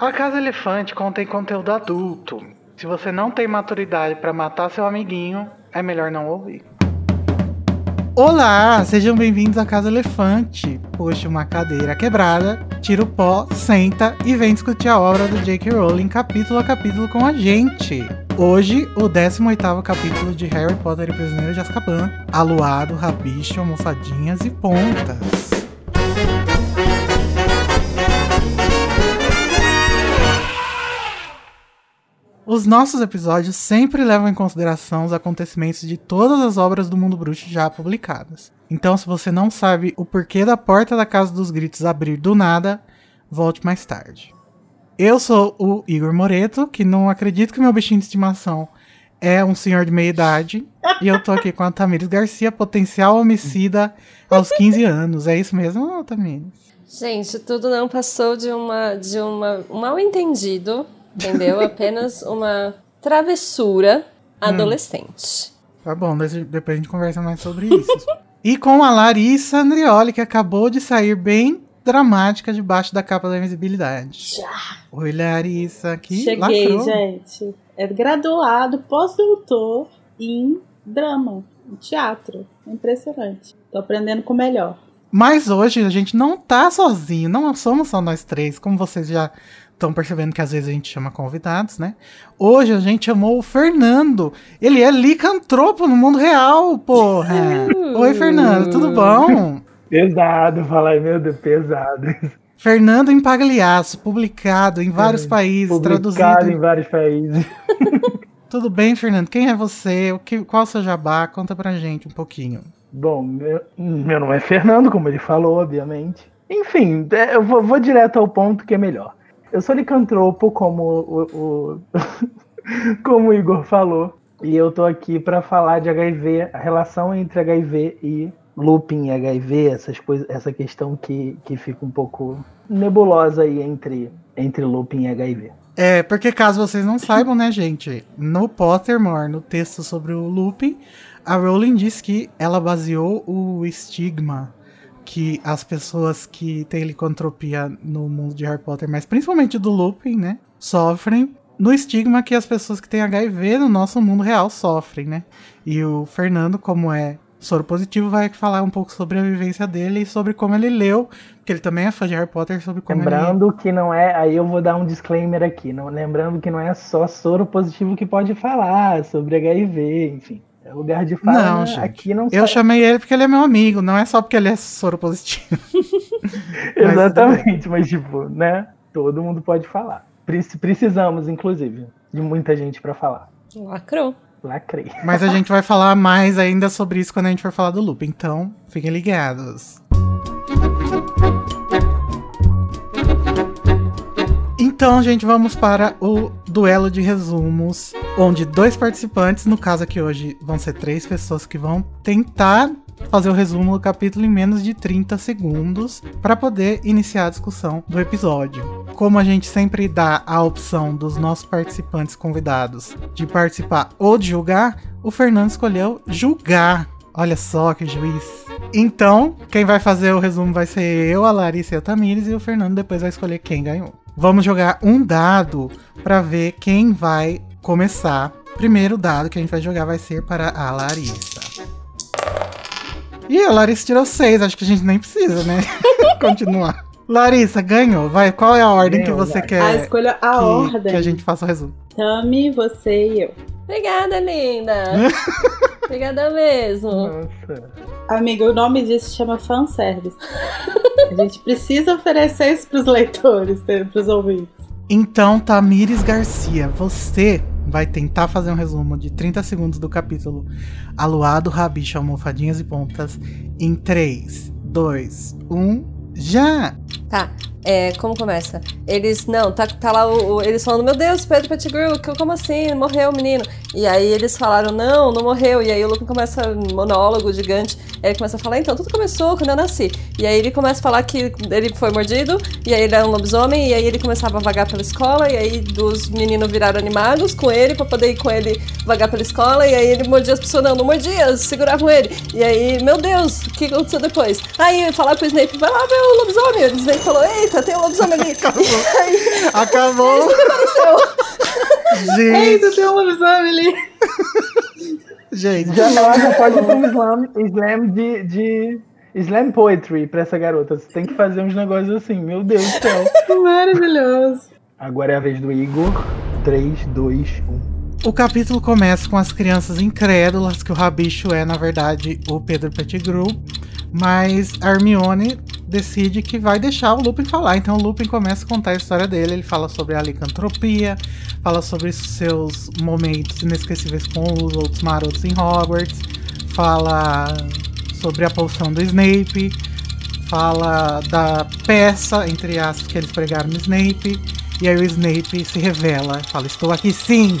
A Casa Elefante contém conteúdo adulto. Se você não tem maturidade para matar seu amiguinho, é melhor não ouvir. Olá, sejam bem-vindos à Casa Elefante. Puxa uma cadeira quebrada, tira o pó, senta e vem discutir a obra do J.K. Rowling capítulo a capítulo com a gente. Hoje, o 18º capítulo de Harry Potter e o Prisioneiro de Azkaban, Aluado, Rabicho, Almofadinhas e Pontas. Os nossos episódios sempre levam em consideração os acontecimentos de todas as obras do Mundo Bruxo já publicadas. Então, se você não sabe o porquê da porta da Casa dos Gritos abrir do nada, volte mais tarde. Eu sou o Igor Moretto, que não acredito que meu bichinho de estimação é um senhor de meia-idade. E eu tô aqui com a Tamiris Garcia, potencial homicida aos 15 anos. É isso mesmo, Tamiris? Gente, tudo não passou de um mal-entendido. Entendeu? Apenas uma travessura adolescente. Tá bom, depois a gente conversa mais sobre isso. E com a Larissa Andrioli, que acabou de sair bem dramática debaixo da capa da invisibilidade. Já. Oi, Larissa. Que cheguei, lacrou. Gente. É graduado, pós-doutor em drama, em teatro. Impressionante. Tô aprendendo com o melhor. Mas hoje a gente não tá sozinho, não somos só nós três, como vocês já estão percebendo que às vezes a gente chama convidados, né? Hoje a gente chamou o Fernando. Ele é licantropo no mundo real, porra. Oi, Fernando, tudo bom? Pesado, falar, meu Deus, pesado. Fernando Impagliazzo, publicado em vários países, traduzido. Publicado em vários países. Tudo bem, Fernando? Quem é você? Qual o seu jabá? Conta pra gente um pouquinho. Bom, meu nome é Fernando, como ele falou, obviamente. Enfim, eu vou direto ao ponto que é melhor. Eu sou licantropo, como o Igor falou, e eu tô aqui pra falar de HIV, a relação entre HIV e Lupin e HIV, essas coisas, essa questão que fica um pouco nebulosa aí entre Lupin e HIV. É, porque caso vocês não saibam, né, gente, no Pottermore, no texto sobre o Lupin, a Rowling diz que ela baseou o estigma que as pessoas que têm licantropia no mundo de Harry Potter, mas principalmente do Lupin, né, sofrem no estigma que as pessoas que têm HIV no nosso mundo real sofrem, né? E o Fernando, como é soropositivo, vai falar um pouco sobre a vivência dele e sobre como ele leu, porque ele também é fã de Harry Potter, sobre como lembrando que não é, aí eu vou dar um disclaimer aqui, não, lembrando que não é só soropositivo que pode falar sobre HIV, enfim. É lugar de falar, não, gente, aqui não sai. Eu chamei ele porque ele é meu amigo, não é só porque ele é soropositivo. Exatamente, mas tipo, né? Todo mundo pode falar. Precisamos, inclusive, de muita gente pra falar. Lacrou. Lacrei. Mas a gente vai falar mais ainda sobre isso quando a gente for falar do Lupin, então fiquem ligados. Então, gente, vamos para o duelo de resumos, onde dois participantes, no caso aqui hoje vão ser três pessoas que vão tentar fazer o resumo do capítulo em menos de 30 segundos para poder iniciar a discussão do episódio. Como a gente sempre dá a opção dos nossos participantes convidados de participar ou de julgar, o Fernando escolheu julgar. Olha só que juiz. Então, quem vai fazer o resumo vai ser eu, a Larissa e a Tamiris, e o Fernando depois vai escolher quem ganhou. Vamos jogar um dado para ver quem vai começar. Primeiro dado que a gente vai jogar vai ser para a Larissa. Ih, a Larissa tirou 6. Acho que a gente nem precisa, né? Continuar. Larissa, ganhou. Vai, qual é a ordem que você quer? Ah, escolha a ordem. Que a gente faça o resumo. Tami, você e eu. Obrigada, linda. Obrigada mesmo. Nossa. Amiga, o nome disso chama fanservice. A gente precisa oferecer isso pros leitores, pros ouvintes. Então, Tamiris Garcia, você vai tentar fazer um resumo de 30 segundos do capítulo Aluado, Rabicho, Almofadinhas e Pontas em 3, 2, 1... Já! Tá, como começa? Eles, não, tá lá eles falando, meu Deus, Pedro Pettigrew, como assim? Morreu o menino. E aí eles falaram, não morreu. E aí o Lupin começa um monólogo gigante. Ele começa a falar, então, tudo começou quando eu nasci. E aí ele começa a falar que ele foi mordido, e aí ele era um lobisomem, e aí ele começava a vagar pela escola, e aí os meninos viraram animagos com ele, pra poder ir com ele vagar pela escola, e aí ele mordia as pessoas, não mordia, seguravam ele. E aí, meu Deus, o que aconteceu depois? Aí falaram pro Snape, vai lá ver o lobisomem. O Snape falou, eita, nossa, tem um lobisomem ali. Acabou. Isso que apareceu. Gente. Eita, tem um lobisomem ali. Gente. Ela já pode ter um slam de slam poetry pra essa garota. Você tem que fazer uns negócios assim. Meu Deus do céu. Maravilhoso. Agora é a vez do Igor. 3, 2, 1. O capítulo começa com as crianças incrédulas que o rabicho é, na verdade, o Pedro Pettigrew, mas a Hermione decide que vai deixar o Lupin falar. Então o Lupin começa a contar a história dele, ele fala sobre a licantropia, fala sobre seus momentos inesquecíveis com os outros marotos em Hogwarts, fala sobre a poção do Snape, fala da peça, entre aspas, que eles pregaram no Snape. E aí o Snape se revela, fala, estou aqui sim!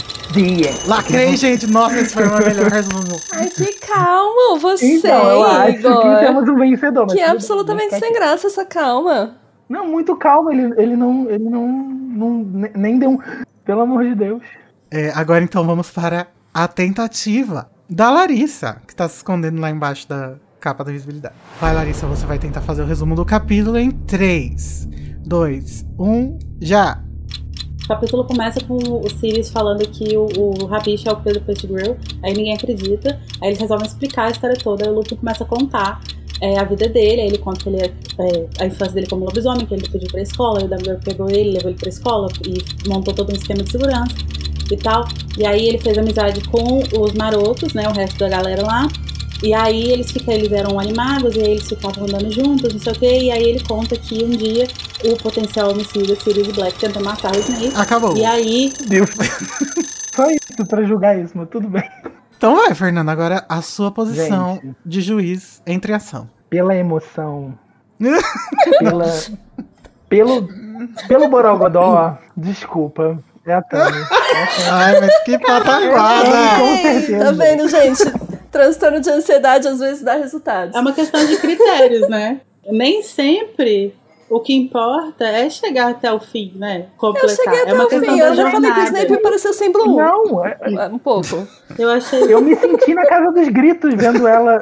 Lacrei, gente! Nossa, esse foi o melhor resumo. Ai, que calma, você, então, eu acho que temos um vencedor. Mas que é absolutamente sem graça essa calma. Não, muito calma, ele não nem deu um... Pelo amor de Deus. É, agora então vamos para a tentativa da Larissa, que está se escondendo lá embaixo da capa da visibilidade. Vai, Larissa, você vai tentar fazer o resumo do capítulo em 3, 2, 1, já! O capítulo começa com o Sirius falando que o rabicho é o Pedro Pettigrew, aí ninguém acredita, aí eles resolvem explicar a história toda, aí o Lupin começa a contar a vida dele, aí ele conta que ele a infância dele como lobisomem, que ele pediu pra escola, aí o Dumbledore pegou ele, levou ele pra escola e montou todo um esquema de segurança e tal, e aí ele fez amizade com os marotos, né, o resto da galera lá, e aí eles eram animagos, e aí eles ficavam andando juntos, não sei o quê, e aí ele conta que um dia o potencial homicida Sirius Black tentou matar o Snape. Acabou. E aí... Deus. Só isso pra julgar isso, mas tudo bem. Então vai, Fernando, agora a sua posição, gente, de juiz entre ação. Pela emoção, pelo borogodó, desculpa. É a Tânia. Ai, mas que pataguada. Com certeza. Tá vendo, gente? Transtorno de ansiedade às vezes dá resultados. É uma questão de critérios, né? Nem sempre o que importa é chegar até o fim, né? Completar. Eu cheguei até o fim, eu já falei que o Snape pareceu sem Blue. Não, um pouco. Eu achei. Eu me senti na Casa dos Gritos, vendo ela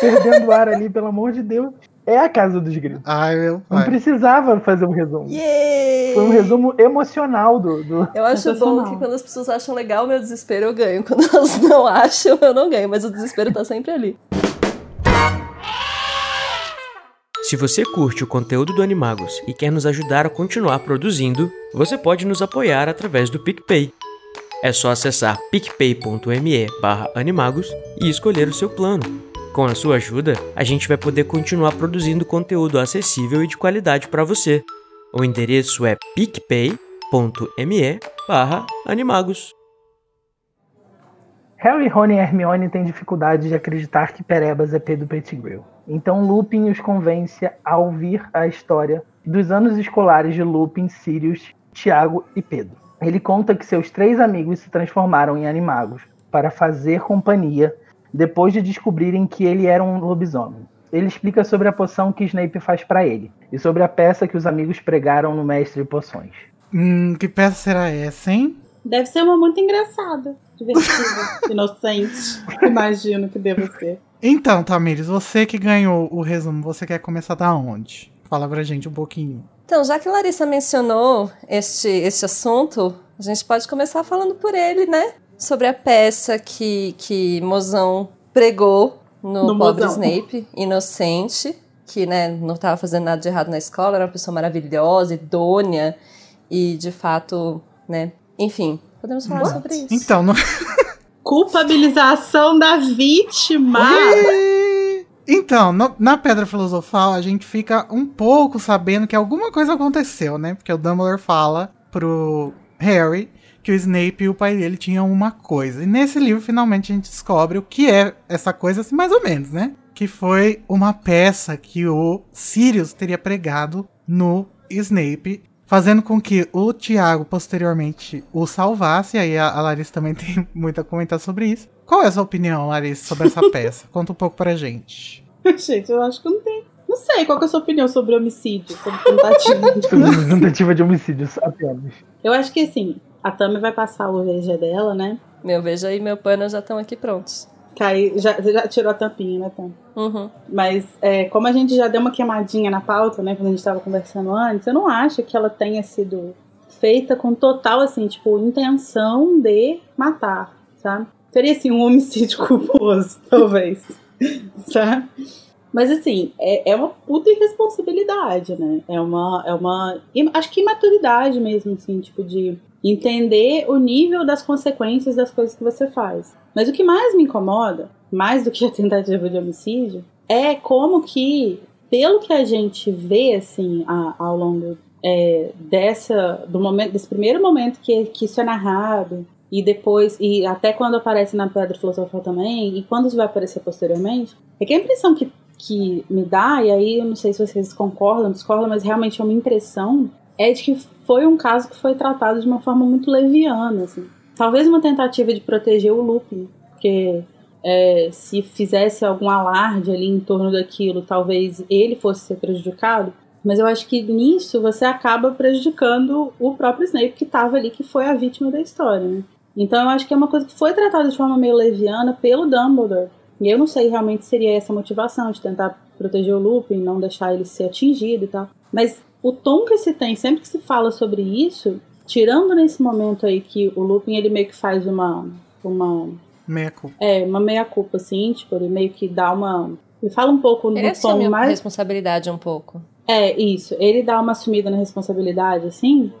perdendo ar ali, pelo amor de Deus. É a Casa dos Gritos. Ai, meu pai. Não precisava fazer um resumo. Yeah. Foi um resumo emocional do... Eu acho bom que quando as pessoas acham legal o meu desespero, eu ganho. Quando elas não acham, eu não ganho. Mas o desespero tá sempre ali. Se você curte o conteúdo do Animagos e quer nos ajudar a continuar produzindo, você pode nos apoiar através do PicPay. É só acessar picpay.me/animagos e escolher o seu plano. Com a sua ajuda, a gente vai poder continuar produzindo conteúdo acessível e de qualidade para você. O endereço é picpay.me/animagos. Harry, Rony e Hermione têm dificuldade de acreditar que Perebas é Pedro Pettigrew. Então Lupin os convence a ouvir a história dos anos escolares de Lupin, Sirius, Tiago e Pedro. Ele conta que seus 3 amigos se transformaram em animagos para fazer companhia depois de descobrirem que ele era um lobisomem. Ele explica sobre a poção que Snape faz pra ele e sobre a peça que os amigos pregaram no mestre de poções. Que peça será essa, hein? Deve ser uma muito engraçada, divertida, inocente. Imagino que deva ser. Então, Tamiris, você que ganhou o resumo, você quer começar da onde? Fala pra gente um pouquinho. Então, já que a Larissa mencionou este assunto, a gente pode começar falando por ele, né? Sobre a peça que Mozão pregou no pobre Mozão. Snape, inocente, que, né, não estava fazendo nada de errado na escola, era uma pessoa maravilhosa, idônea, e de fato, né, enfim, podemos falar sobre isso. Então, não... Culpabilização da vítima! Então, na Pedra Filosofal, a gente fica um pouco sabendo que alguma coisa aconteceu, né, porque o Dumbledore fala pro Harry que o Snape e o pai dele tinham uma coisa. E nesse livro, finalmente, a gente descobre o que é essa coisa, assim, mais ou menos, né? Que foi uma peça que o Sirius teria pregado no Snape, fazendo com que o Tiago, posteriormente, o salvasse. E aí a Larissa também tem muito a comentar sobre isso. Qual é a sua opinião, Larissa, sobre essa peça? Conta um pouco pra gente. Gente, eu acho que não tem. Não sei, qual que é a sua opinião sobre homicídio? Sobre tentativa de homicídio, apenas. Eu acho que, assim... A Tami vai passar o VG dela, né? Meu VG e meu pano já estão aqui prontos. Cai, já tirou a tampinha, né, Tam? Uhum. Mas como a gente já deu uma queimadinha na pauta, né, quando a gente tava conversando antes, eu não acho que ela tenha sido feita com total, assim, tipo, intenção de matar, sabe? Seria, assim, um homicídio culposo, talvez, sabe? Mas, assim, é uma puta irresponsabilidade, né? É uma... Acho que imaturidade mesmo, assim, tipo, de entender o nível das consequências das coisas que você faz. Mas o que mais me incomoda, mais do que a tentativa de homicídio, é como que, pelo que a gente vê, assim, ao longo desse primeiro momento que isso é narrado, e depois, e até quando aparece na Pedra Filosofal também, e quando isso vai aparecer posteriormente, é que a impressão que me dá, e aí eu não sei se vocês concordam, discordam, mas realmente é uma impressão, é de que foi um caso que foi tratado de uma forma muito leviana, assim. Talvez uma tentativa de proteger o Lupin, porque se fizesse algum alarde ali em torno daquilo, talvez ele fosse ser prejudicado. Mas eu acho que nisso você acaba prejudicando o próprio Snape, que estava ali, que foi a vítima da história, né? Então eu acho que é uma coisa que foi tratada de forma meio leviana pelo Dumbledore. E eu não sei realmente se seria essa motivação de tentar proteger o Lupin, não deixar ele ser atingido e tal. Mas o tom que se tem sempre que se fala sobre isso, tirando nesse momento aí que o Lupin, ele meio que faz uma meia-culpa. Uma meia-culpa, assim, tipo, ele meio que dá uma... Ele fala um pouco no tom mais... responsabilidade um pouco. É, isso. Ele dá uma assumida na responsabilidade, assim,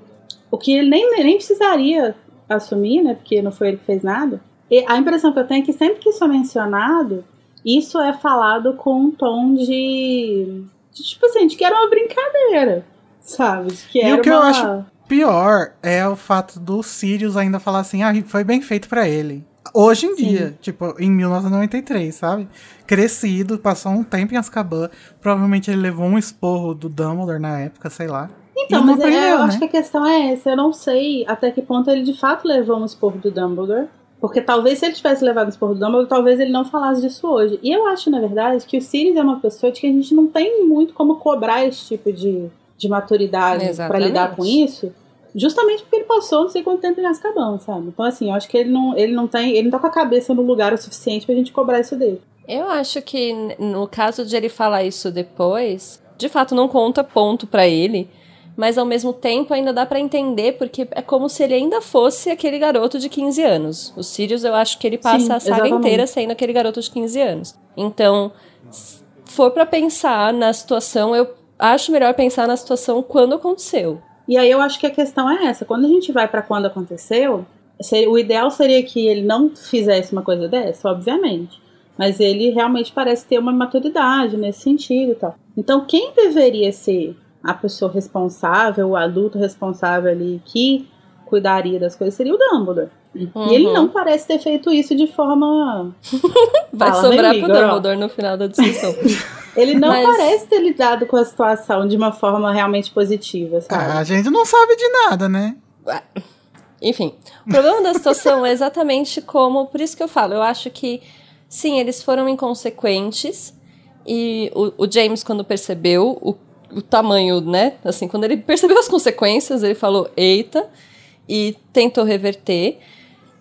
o que ele nem precisaria assumir, né, porque não foi ele que fez nada. E a impressão que eu tenho é que sempre que isso é mencionado, isso é falado com um tom de tipo assim, de que era uma brincadeira, sabe? De que era e o que eu acho pior é o fato do Sirius ainda falar assim, ah, foi bem feito pra ele. Hoje em dia, sim, tipo, em 1993, sabe? Crescido, passou um tempo em Azkaban, provavelmente ele levou um esporro do Dumbledore na época, sei lá. Então, mas eu acho que a questão é essa, eu não sei até que ponto ele de fato levou um esporro do Dumbledore, porque talvez se ele tivesse levado um esporro do Dumbledore, talvez ele não falasse disso hoje. E eu acho, na verdade, que o Sirius é uma pessoa de que a gente não tem muito como cobrar esse tipo de maturidade pra lidar com isso. Justamente porque ele passou não sei quanto tempo em Azkaban, sabe? Então, assim, eu acho que ele não tá com a cabeça no lugar o suficiente pra gente cobrar isso dele. Eu acho que, no caso de ele falar isso depois, de fato não conta ponto pra ele, mas ao mesmo tempo ainda dá pra entender, porque é como se ele ainda fosse aquele garoto de 15 anos. O Sirius, eu acho que ele passa a saga inteira sendo aquele garoto de 15 anos. Então, se for pra pensar na situação, eu acho melhor pensar na situação quando aconteceu. E aí eu acho que a questão é essa, quando a gente vai pra quando aconteceu, o ideal seria que ele não fizesse uma coisa dessa, obviamente, mas ele realmente parece ter uma maturidade nesse sentido e tal. Então quem deveria ser a pessoa responsável, o adulto responsável ali que cuidaria das coisas seria o Dumbledore. Uhum. E ele não parece ter feito isso de forma... Vai sobrar pro Dumbledore no final da discussão. Ele não parece ter lidado com a situação de uma forma realmente positiva, sabe? Ah, a gente não sabe de nada, né? Enfim, o problema da situação é exatamente como... Por isso que eu falo, eu acho que, sim, eles foram inconsequentes. E o James, quando percebeu o tamanho, né? Assim, quando ele percebeu as consequências, ele falou, eita... E tentou reverter.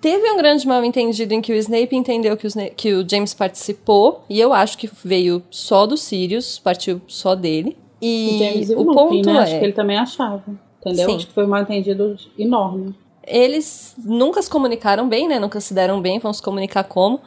Teve um grande mal-entendido em que o Snape entendeu que o James participou. E eu acho que veio só do Sirius, partiu só dele. E o James e o Lupin, ponto, né? Acho que ele também achava, entendeu? Sim. Acho que foi um mal-entendido enorme. Eles nunca se comunicaram bem, né? Nunca se deram bem, vão se comunicar como.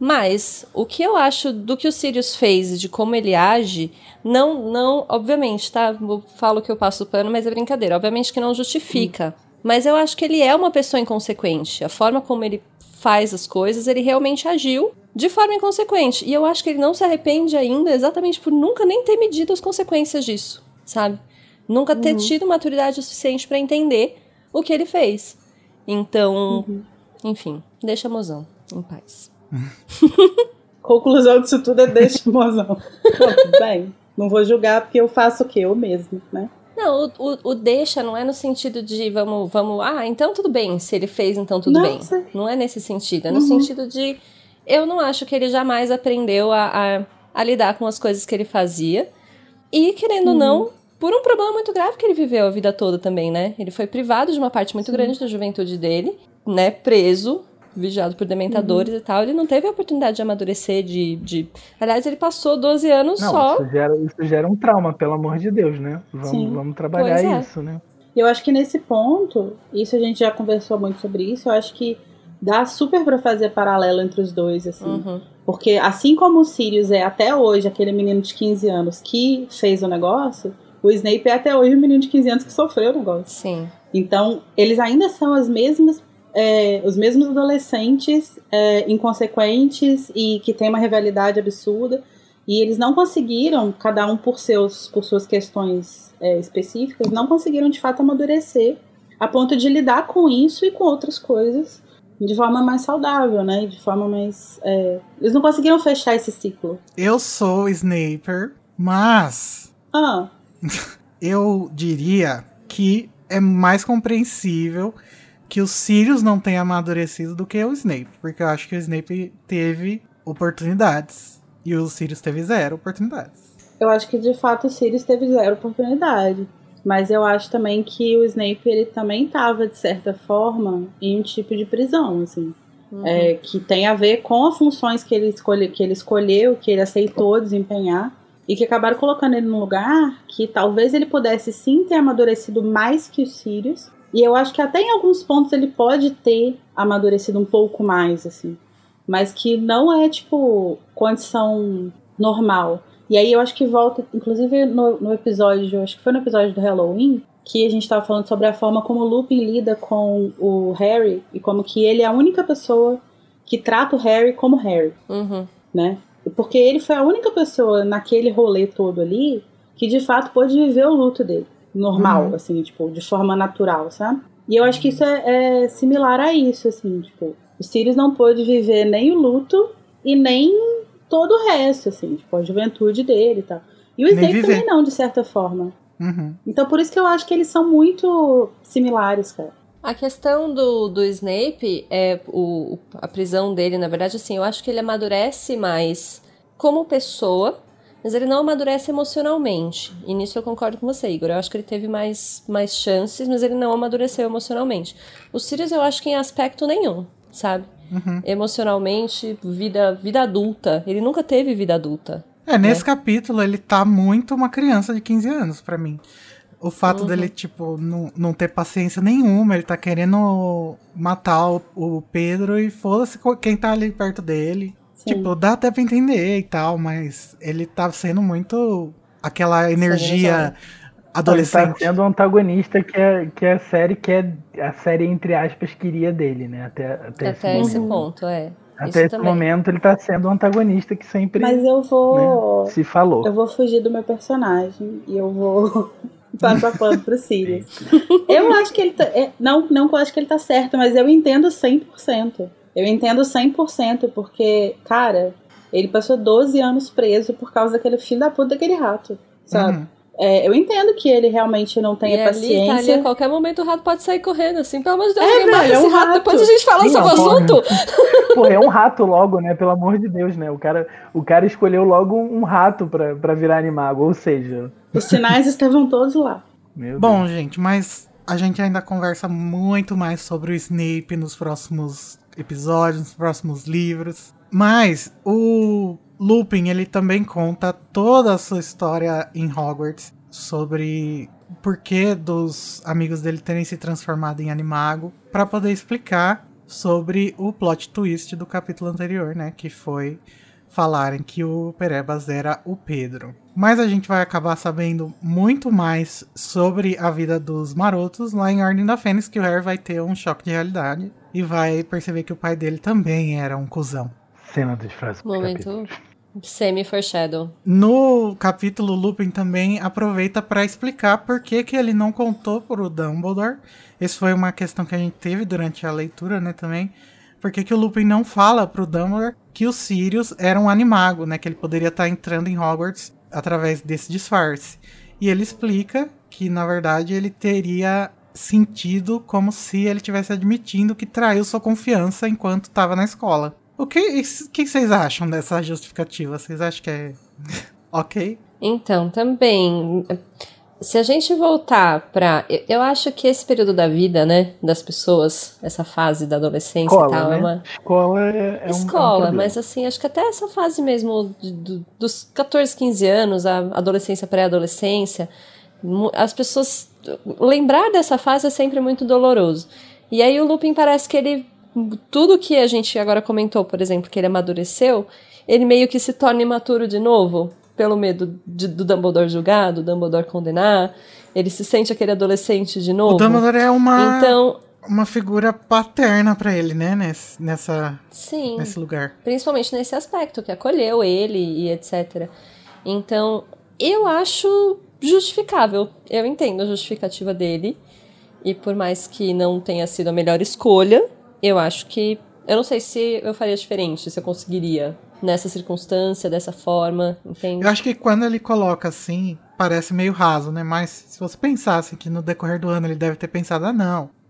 Mas o que eu acho do que o Sirius fez e de como ele age, não, obviamente, tá? Eu falo que eu passo o pano, mas é brincadeira. Obviamente que não justifica. Mas eu acho que ele é uma pessoa inconsequente. A forma como ele faz as coisas, ele realmente agiu de forma inconsequente. E eu acho que ele não se arrepende ainda exatamente por nunca nem ter medido as consequências disso, sabe? Nunca ter tido maturidade o suficiente pra entender o que ele fez. Então, enfim, deixa mozão em paz. Conclusão disso tudo é deixa mozão. Bem, não vou julgar porque eu faço o quê? Eu mesmo, né? Não, o deixa não é no sentido de vamos, ah, então tudo bem, se ele fez, então tudo Nossa. Bem. Não é nesse sentido, é no sentido de eu não acho que ele jamais aprendeu a lidar com as coisas que ele fazia. E, querendo ou não, por um problema muito grave que ele viveu a vida toda também, né? Ele foi privado de uma parte muito grande da juventude dele, né? Preso, vigiado por dementadores e tal, ele não teve a oportunidade de amadurecer, de... Aliás, ele passou 12 anos não, só... Isso gera um trauma, pelo amor de Deus, né? Vamos trabalhar isso, né? Eu acho que nesse ponto, isso a gente já conversou muito sobre isso, eu acho que dá super pra fazer paralelo entre os dois, assim. Uhum. Porque assim como o Sirius é até hoje aquele menino de 15 anos que fez o negócio, o Snape é até hoje um menino de 15 anos que sofreu o negócio. Sim. Então, eles ainda são os mesmos adolescentes inconsequentes e que têm uma rivalidade absurda. E eles não conseguiram, cada um por suas questões específicas, não conseguiram de fato amadurecer a ponto de lidar com isso e com outras coisas de forma mais saudável, né? De forma mais... Eles não conseguiram fechar esse ciclo. Eu sou Snaper, mas... Eu diria que é mais compreensível que o Sirius não tenha amadurecido do que o Snape, porque eu acho que o Snape teve oportunidades e o Sirius teve zero oportunidades. Eu acho que de fato o Sirius teve zero oportunidade, mas eu acho também que o Snape ele também estava de certa forma em um tipo de prisão, assim, que tem a ver com as funções que ele escolheu, que ele aceitou desempenhar. E que acabaram colocando ele num lugar que talvez ele pudesse sim ter amadurecido mais que o Sirius. E eu acho que até em alguns pontos ele pode ter amadurecido um pouco mais, assim. Mas que não é, tipo, condição normal. E aí eu acho que volta, inclusive no episódio, acho que foi no episódio do Halloween, que a gente tava falando sobre a forma como o Lupin lida com o Harry. E como que ele é a única pessoa que trata o Harry como Harry, né? Porque ele foi a única pessoa naquele rolê todo ali que de fato pôde viver o luto dele, normal, assim, tipo, de forma natural, sabe? E eu acho que isso é similar a isso, assim, tipo, o Sirius não pôde viver nem o luto e nem todo o resto, assim, tipo, a juventude dele e tal. E o Snape também não, de certa forma. Então por isso que eu acho que eles são muito similares, cara. A questão do Snape, a prisão dele, na verdade, assim, eu acho que ele amadurece mais como pessoa, mas ele não amadurece emocionalmente. E nisso eu concordo com você, Igor. Eu acho que ele teve mais chances, mas ele não amadureceu emocionalmente. O Sirius eu acho que em aspecto nenhum, sabe? Emocionalmente, vida adulta. Ele nunca teve vida adulta. Nesse capítulo ele tá muito uma criança de 15 anos pra mim. O fato dele, tipo, não ter paciência nenhuma, ele tá querendo matar o Pedro e foda-se quem tá ali perto dele. Sim. Tipo, dá até pra entender e tal, mas ele tá sendo muito aquela energia adolescente. Ele tá sendo um antagonista que a série, entre aspas, queria dele, né? Até esse ponto, Até esse momento ele tá sendo um antagonista que sempre se falou. Eu vou fugir do meu personagem e eu vou... Passa pano pro Sirius. Eu acho que ele tá... Não eu acho que ele tá certo, mas eu entendo 100%. Eu entendo 100% porque, cara, ele passou 12 anos preso por causa daquele filho da puta daquele rato, sabe? Eu entendo que ele realmente não tenha paciência. Ali, a qualquer momento o rato pode sair correndo, assim. Pelo amor de Deus, ninguém mata esse rato. Depois a gente fala sobre o assunto. Pô, é um rato logo, né? Pelo amor de Deus, né? O cara escolheu logo um rato pra virar animago, ou seja... Os sinais estavam todos lá. Bom, gente, mas a gente ainda conversa muito mais sobre o Snape nos próximos episódios, nos próximos livros. Mas o... Lupin, ele também conta toda a sua história em Hogwarts sobre o porquê dos amigos dele terem se transformado em animago para poder explicar sobre o plot twist do capítulo anterior, né? Que foi falarem que o Perebas era o Pedro. Mas a gente vai acabar sabendo muito mais sobre a vida dos marotos lá em Ordem da Fênix, que o Harry vai ter um choque de realidade e vai perceber que o pai dele também era um cuzão. Cena dos frases. Momento semi-foreshadow. No capítulo, Lupin também aproveita para explicar por que ele não contou pro Dumbledore. Essa foi uma questão que a gente teve durante a leitura, né, também. Por que o Lupin não fala pro Dumbledore que o Sirius era um animago, né? Que ele poderia estar entrando em Hogwarts através desse disfarce. E ele explica que, na verdade, ele teria sentido como se ele estivesse admitindo que traiu sua confiança enquanto estava na escola. O que vocês acham dessa justificativa? Vocês acham que é ok? Então, também... Se a gente voltar pra... Eu acho que esse período da vida, né, das pessoas, essa fase da adolescência escola, e tal, né? Escola, mas assim, acho que até essa fase mesmo dos 14, 15 anos, a adolescência, pré-adolescência, as pessoas... Lembrar dessa fase é sempre muito doloroso. E aí o Lupin parece que ele... Tudo que a gente agora comentou, por exemplo, que ele amadureceu, ele meio que se torna imaturo de novo, pelo medo do Dumbledore julgar, do Dumbledore condenar, ele se sente aquele adolescente de novo. O Dumbledore é uma figura paterna pra ele, né, nesse lugar. Principalmente nesse aspecto, que acolheu ele e etc. Então, eu acho justificável, eu entendo a justificativa dele, e por mais que não tenha sido a melhor escolha, eu acho que, eu não sei se eu faria diferente, se eu conseguiria... Nessa circunstância, dessa forma, entende? Eu acho que quando ele coloca assim, parece meio raso, né? Mas se você pensasse que no decorrer do ano ele deve ter pensado,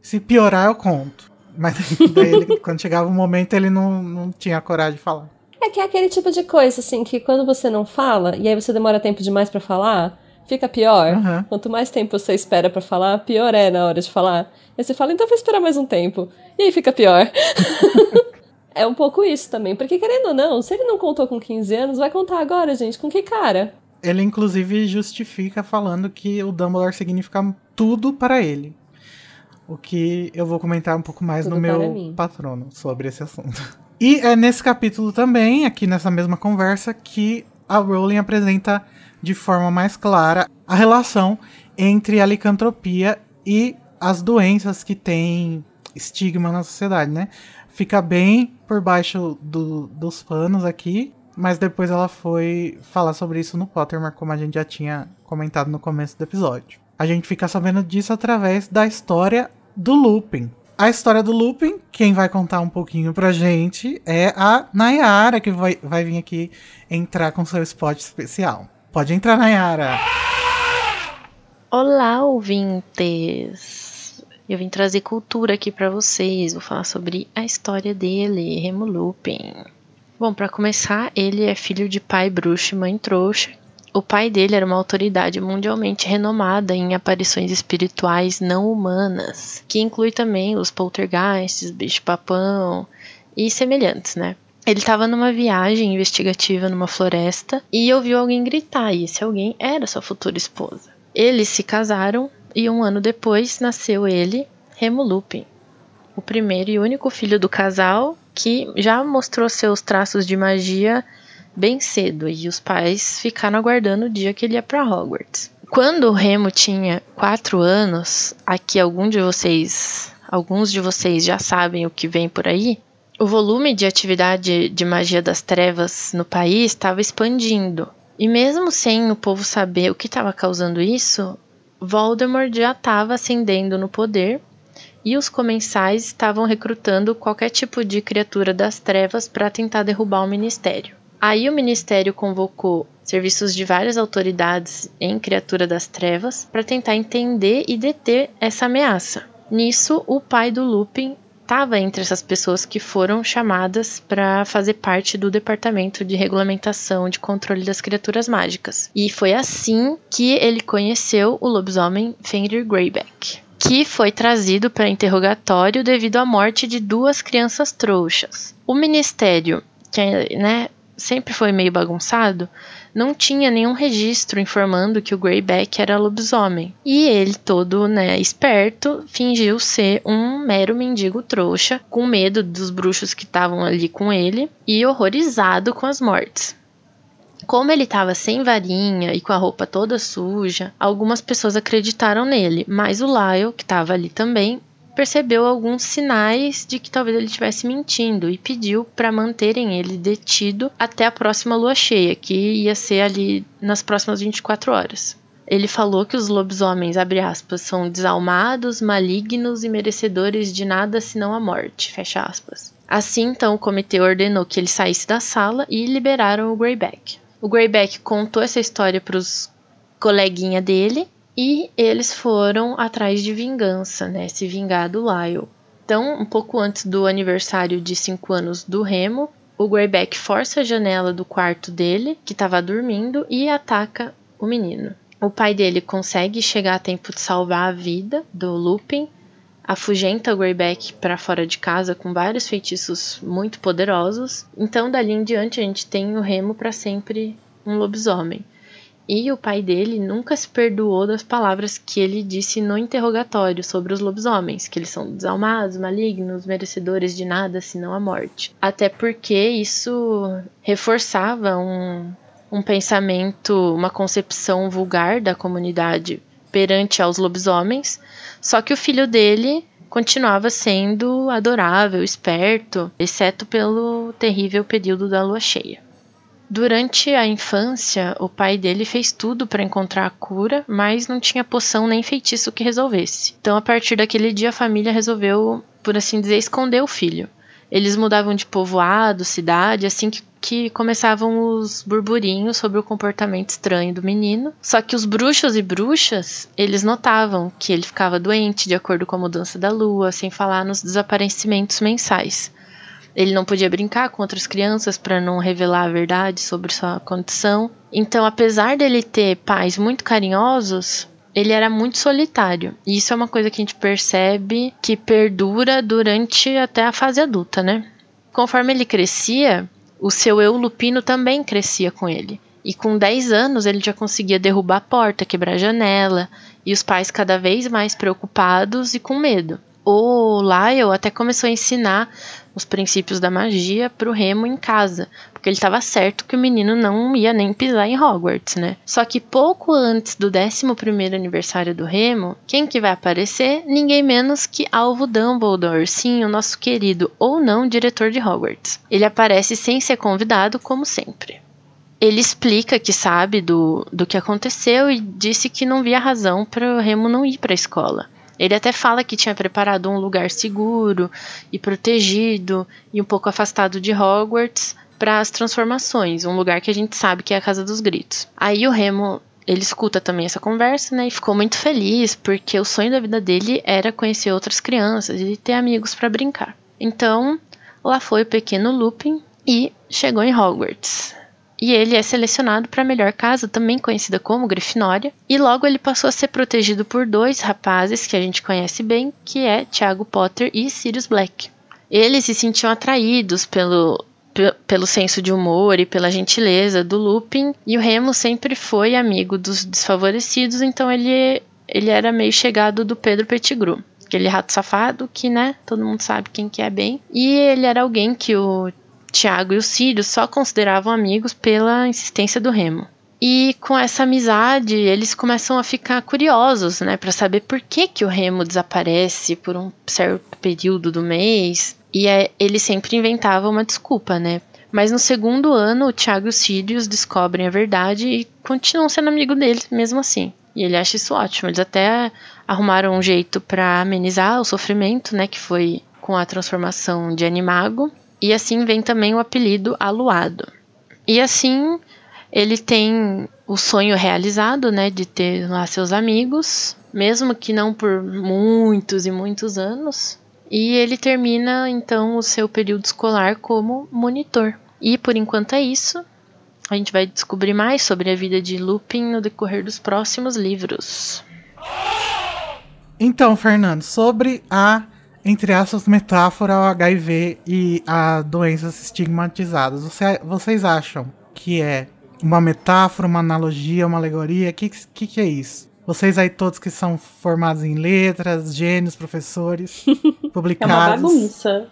se piorar eu conto. Mas daí ele, quando chegava o momento, ele não tinha coragem de falar. É que é aquele tipo de coisa, assim, que quando você não fala, e aí você demora tempo demais pra falar, fica pior. Uhum. Quanto mais tempo você espera pra falar, pior é na hora de falar. Aí você fala, então vou esperar mais um tempo. E aí fica pior. É um pouco isso também, porque querendo ou não, se ele não contou com 15 anos, vai contar agora, gente, com que cara? Ele, inclusive, justifica falando que o Dumbledore significa tudo para ele. O que eu vou comentar um pouco mais tudo no meu patrono sobre esse assunto. E é nesse capítulo também, aqui nessa mesma conversa, que a Rowling apresenta de forma mais clara a relação entre a licantropia e as doenças que têm estigma na sociedade, né? Fica bem por baixo dos panos aqui, mas depois ela foi falar sobre isso no Pottermore, como a gente já tinha comentado no começo do episódio. A gente fica sabendo disso através da história do Lupin. A história do Lupin, quem vai contar um pouquinho pra gente é a Nayara, que vai vir aqui entrar com seu spot especial. Pode entrar, Nayara! Olá, ouvintes! Eu vim trazer cultura aqui pra vocês, vou falar sobre a história dele, Remo Lupin. Bom, pra começar, ele é filho de pai bruxo e mãe trouxa. O pai dele era uma autoridade mundialmente renomada em aparições espirituais não humanas, que inclui também os poltergeists, bicho-papão e semelhantes, né? Ele estava numa viagem investigativa numa floresta e ouviu alguém gritar, e esse alguém era sua futura esposa. Eles se casaram, e um ano depois nasceu ele, Remo Lupin, o primeiro e único filho do casal, que já mostrou seus traços de magia bem cedo, e os pais ficaram aguardando o dia que ele ia para Hogwarts. Quando o Remo tinha 4 anos, aqui alguns de vocês já sabem o que vem por aí, o volume de atividade de magia das trevas no país estava expandindo. E mesmo sem o povo saber o que estava causando isso, Voldemort já estava ascendendo no poder e os comensais estavam recrutando qualquer tipo de criatura das trevas para tentar derrubar o ministério. Aí o ministério convocou serviços de várias autoridades em criatura das trevas para tentar entender e deter essa ameaça. Nisso, o pai do Lupin estava entre essas pessoas que foram chamadas para fazer parte do Departamento de Regulamentação de Controle das Criaturas Mágicas. E foi assim que ele conheceu o lobisomem Fenrir Greyback, que foi trazido para interrogatório devido à morte de 2 crianças trouxas. O ministério, que sempre foi meio bagunçado, não tinha nenhum registro informando que o Greyback era lobisomem. E ele, todo esperto, fingiu ser um mero mendigo trouxa, com medo dos bruxos que estavam ali com ele e horrorizado com as mortes. Como ele estava sem varinha e com a roupa toda suja, algumas pessoas acreditaram nele, mas o Lyle, que estava ali também, percebeu alguns sinais de que talvez ele estivesse mentindo e pediu para manterem ele detido até a próxima lua cheia, que ia ser ali nas próximas 24 horas. Ele falou que os lobisomens, abre aspas, são desalmados, malignos e merecedores de nada senão a morte, fecha aspas. Assim, então, o comitê ordenou que ele saísse da sala e liberaram o Greyback. O Greyback contou essa história para os coleguinha dele, e eles foram atrás de vingança, se vingar do Lyle. Então, um pouco antes do aniversário de 5 anos do Remo, o Greyback força a janela do quarto dele, que estava dormindo, e ataca o menino. O pai dele consegue chegar a tempo de salvar a vida do Lupin, afugenta o Greyback para fora de casa com vários feitiços muito poderosos. Então, dali em diante, a gente tem o Remo para sempre um lobisomem. E o pai dele nunca se perdoou das palavras que ele disse no interrogatório sobre os lobisomens, que eles são desalmados, malignos, merecedores de nada senão a morte. Até porque isso reforçava um pensamento, uma concepção vulgar da comunidade perante aos lobisomens, só que o filho dele continuava sendo adorável, esperto, exceto pelo terrível período da lua cheia. Durante a infância, o pai dele fez tudo para encontrar a cura, mas não tinha poção nem feitiço que resolvesse. Então, a partir daquele dia, a família resolveu, por assim dizer, esconder o filho. Eles mudavam de povoado, cidade, assim que começavam os burburinhos sobre o comportamento estranho do menino. Só que os bruxos e bruxas, eles notavam que ele ficava doente de acordo com a mudança da lua, sem falar nos desaparecimentos mensais. Ele não podia brincar com outras crianças para não revelar a verdade sobre sua condição. Então, apesar dele ter pais muito carinhosos, ele era muito solitário. E isso é uma coisa que a gente percebe que perdura durante até a fase adulta, né? Conforme ele crescia, o seu eu lupino também crescia com ele. E com 10 anos, ele já conseguia derrubar a porta, quebrar a janela, e os pais cada vez mais preocupados e com medo. O Lyle até começou a ensinar os princípios da magia para o Remo em casa, porque ele estava certo que o menino não ia nem pisar em Hogwarts, né? Só que pouco antes do 11º aniversário do Remo, quem que vai aparecer? Ninguém menos que Alvo Dumbledore, sim, o nosso querido ou não diretor de Hogwarts. Ele aparece sem ser convidado, como sempre. Ele explica que sabe do que aconteceu e disse que não via razão para o Remo não ir para a escola. Ele até fala que tinha preparado um lugar seguro e protegido e um pouco afastado de Hogwarts para as transformações, um lugar que a gente sabe que é a Casa dos Gritos. Aí o Remo, ele escuta também essa conversa, né, e ficou muito feliz porque o sonho da vida dele era conhecer outras crianças e ter amigos para brincar. Então, lá foi o pequeno Lupin e chegou em Hogwarts. E ele é selecionado para a melhor casa, também conhecida como Grifinória. E logo ele passou a ser protegido por 2 rapazes que a gente conhece bem, que é Tiago Potter e Sirius Black. Eles se sentiam atraídos pelo senso de humor e pela gentileza do Lupin. E o Remo sempre foi amigo dos desfavorecidos, então ele era meio chegado do Pedro Pettigrew. Aquele rato safado que, né, todo mundo sabe quem que é bem. E ele era alguém que o Tiago e o Sirius só consideravam amigos pela insistência do Remo. E com essa amizade, eles começam a ficar curiosos, né, para saber por que o Remo desaparece por um certo período do mês. E ele sempre inventava uma desculpa, né? Mas no 2º ano, o Tiago e o Sirius descobrem a verdade e continuam sendo amigos deles mesmo assim. E ele acha isso ótimo. Eles até arrumaram um jeito para amenizar o sofrimento, né, que foi com a transformação de Animago. E assim vem também o apelido Aluado. E assim ele tem o sonho realizado, né, de ter lá seus amigos, mesmo que não por muitos e muitos anos. E ele termina então o seu período escolar como monitor. E por enquanto é isso. A gente vai descobrir mais sobre a vida de Lupin no decorrer dos próximos livros. Então, Fernando, sobre a, entre aspas, metáfora ao HIV e a doenças estigmatizadas. Vocês acham que é uma metáfora, uma analogia, uma alegoria? O que é isso? Vocês aí todos que são formados em letras, gênios, professores, publicados. É uma bagunça.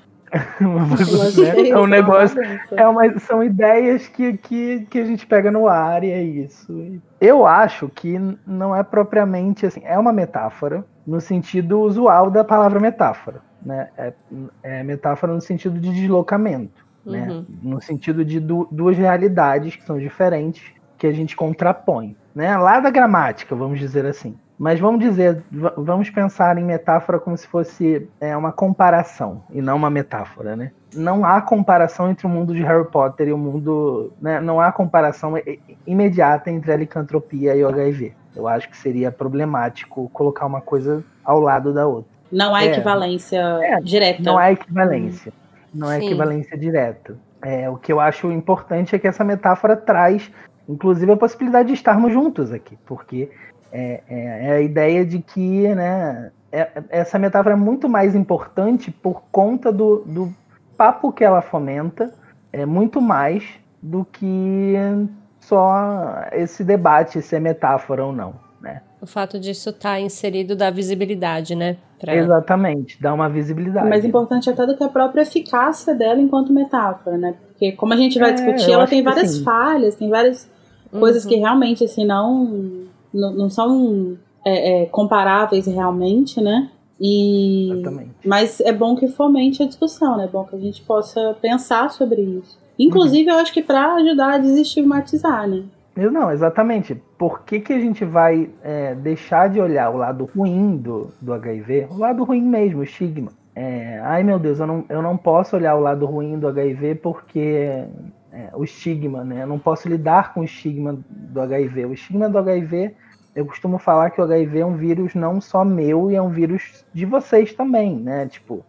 É um negócio. São ideias que a gente pega no ar e é isso. Eu acho que não é propriamente assim. É uma metáfora no sentido usual da palavra metáfora, né? É metáfora no sentido de deslocamento, né? Uhum. No sentido de duas realidades que são diferentes, que a gente contrapõe, né? Lá da gramática, vamos dizer assim. Mas vamos pensar em metáfora como se fosse uma comparação e não uma metáfora, né? Não há comparação entre o mundo de Harry Potter e o mundo, né? Não há comparação imediata entre a licantropia e o HIV. Eu acho que seria problemático colocar uma coisa ao lado da outra. Não há equivalência direta. Não há equivalência. Não há equivalência direta. O que eu acho importante é que essa metáfora traz Inclusive a possibilidade de estarmos juntos aqui, porque é a ideia de que, né, essa metáfora é muito mais importante por conta do papo que ela fomenta, é muito mais do que só esse debate se é metáfora ou não, né? O fato disso estar inserido dá visibilidade, né? Exatamente, dá uma visibilidade. O mais importante até do que a própria eficácia dela enquanto metáfora, né? Porque como a gente vai discutir, ela tem várias falhas, tem várias coisas que realmente assim, não são comparáveis realmente, né? Exatamente. Mas é bom que fomente a discussão, né? É bom que a gente possa pensar sobre isso. Inclusive, eu acho que para ajudar a desestigmatizar, né? Não, exatamente. Por que a gente vai deixar de olhar o lado ruim do HIV? O lado ruim mesmo, o estigma. Ai, meu Deus, eu não posso olhar o lado ruim do HIV porque o estigma, né? Eu não posso lidar com o estigma do HIV. O estigma do HIV, eu costumo falar que o HIV é um vírus não só meu, e é um vírus de vocês também, né? Tipo,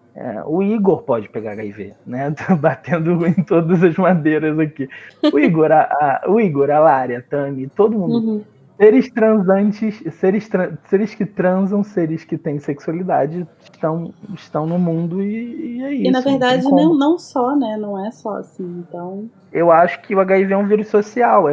o Igor pode pegar HIV, né? Tô batendo em todas as madeiras aqui. O Igor, a Lária, a Tami, todo mundo. Uhum. Seres transantes, seres que transam, seres que têm sexualidade estão no mundo e é isso. E na verdade não só, né? Não é só assim, então... Eu acho que o HIV é um vírus social,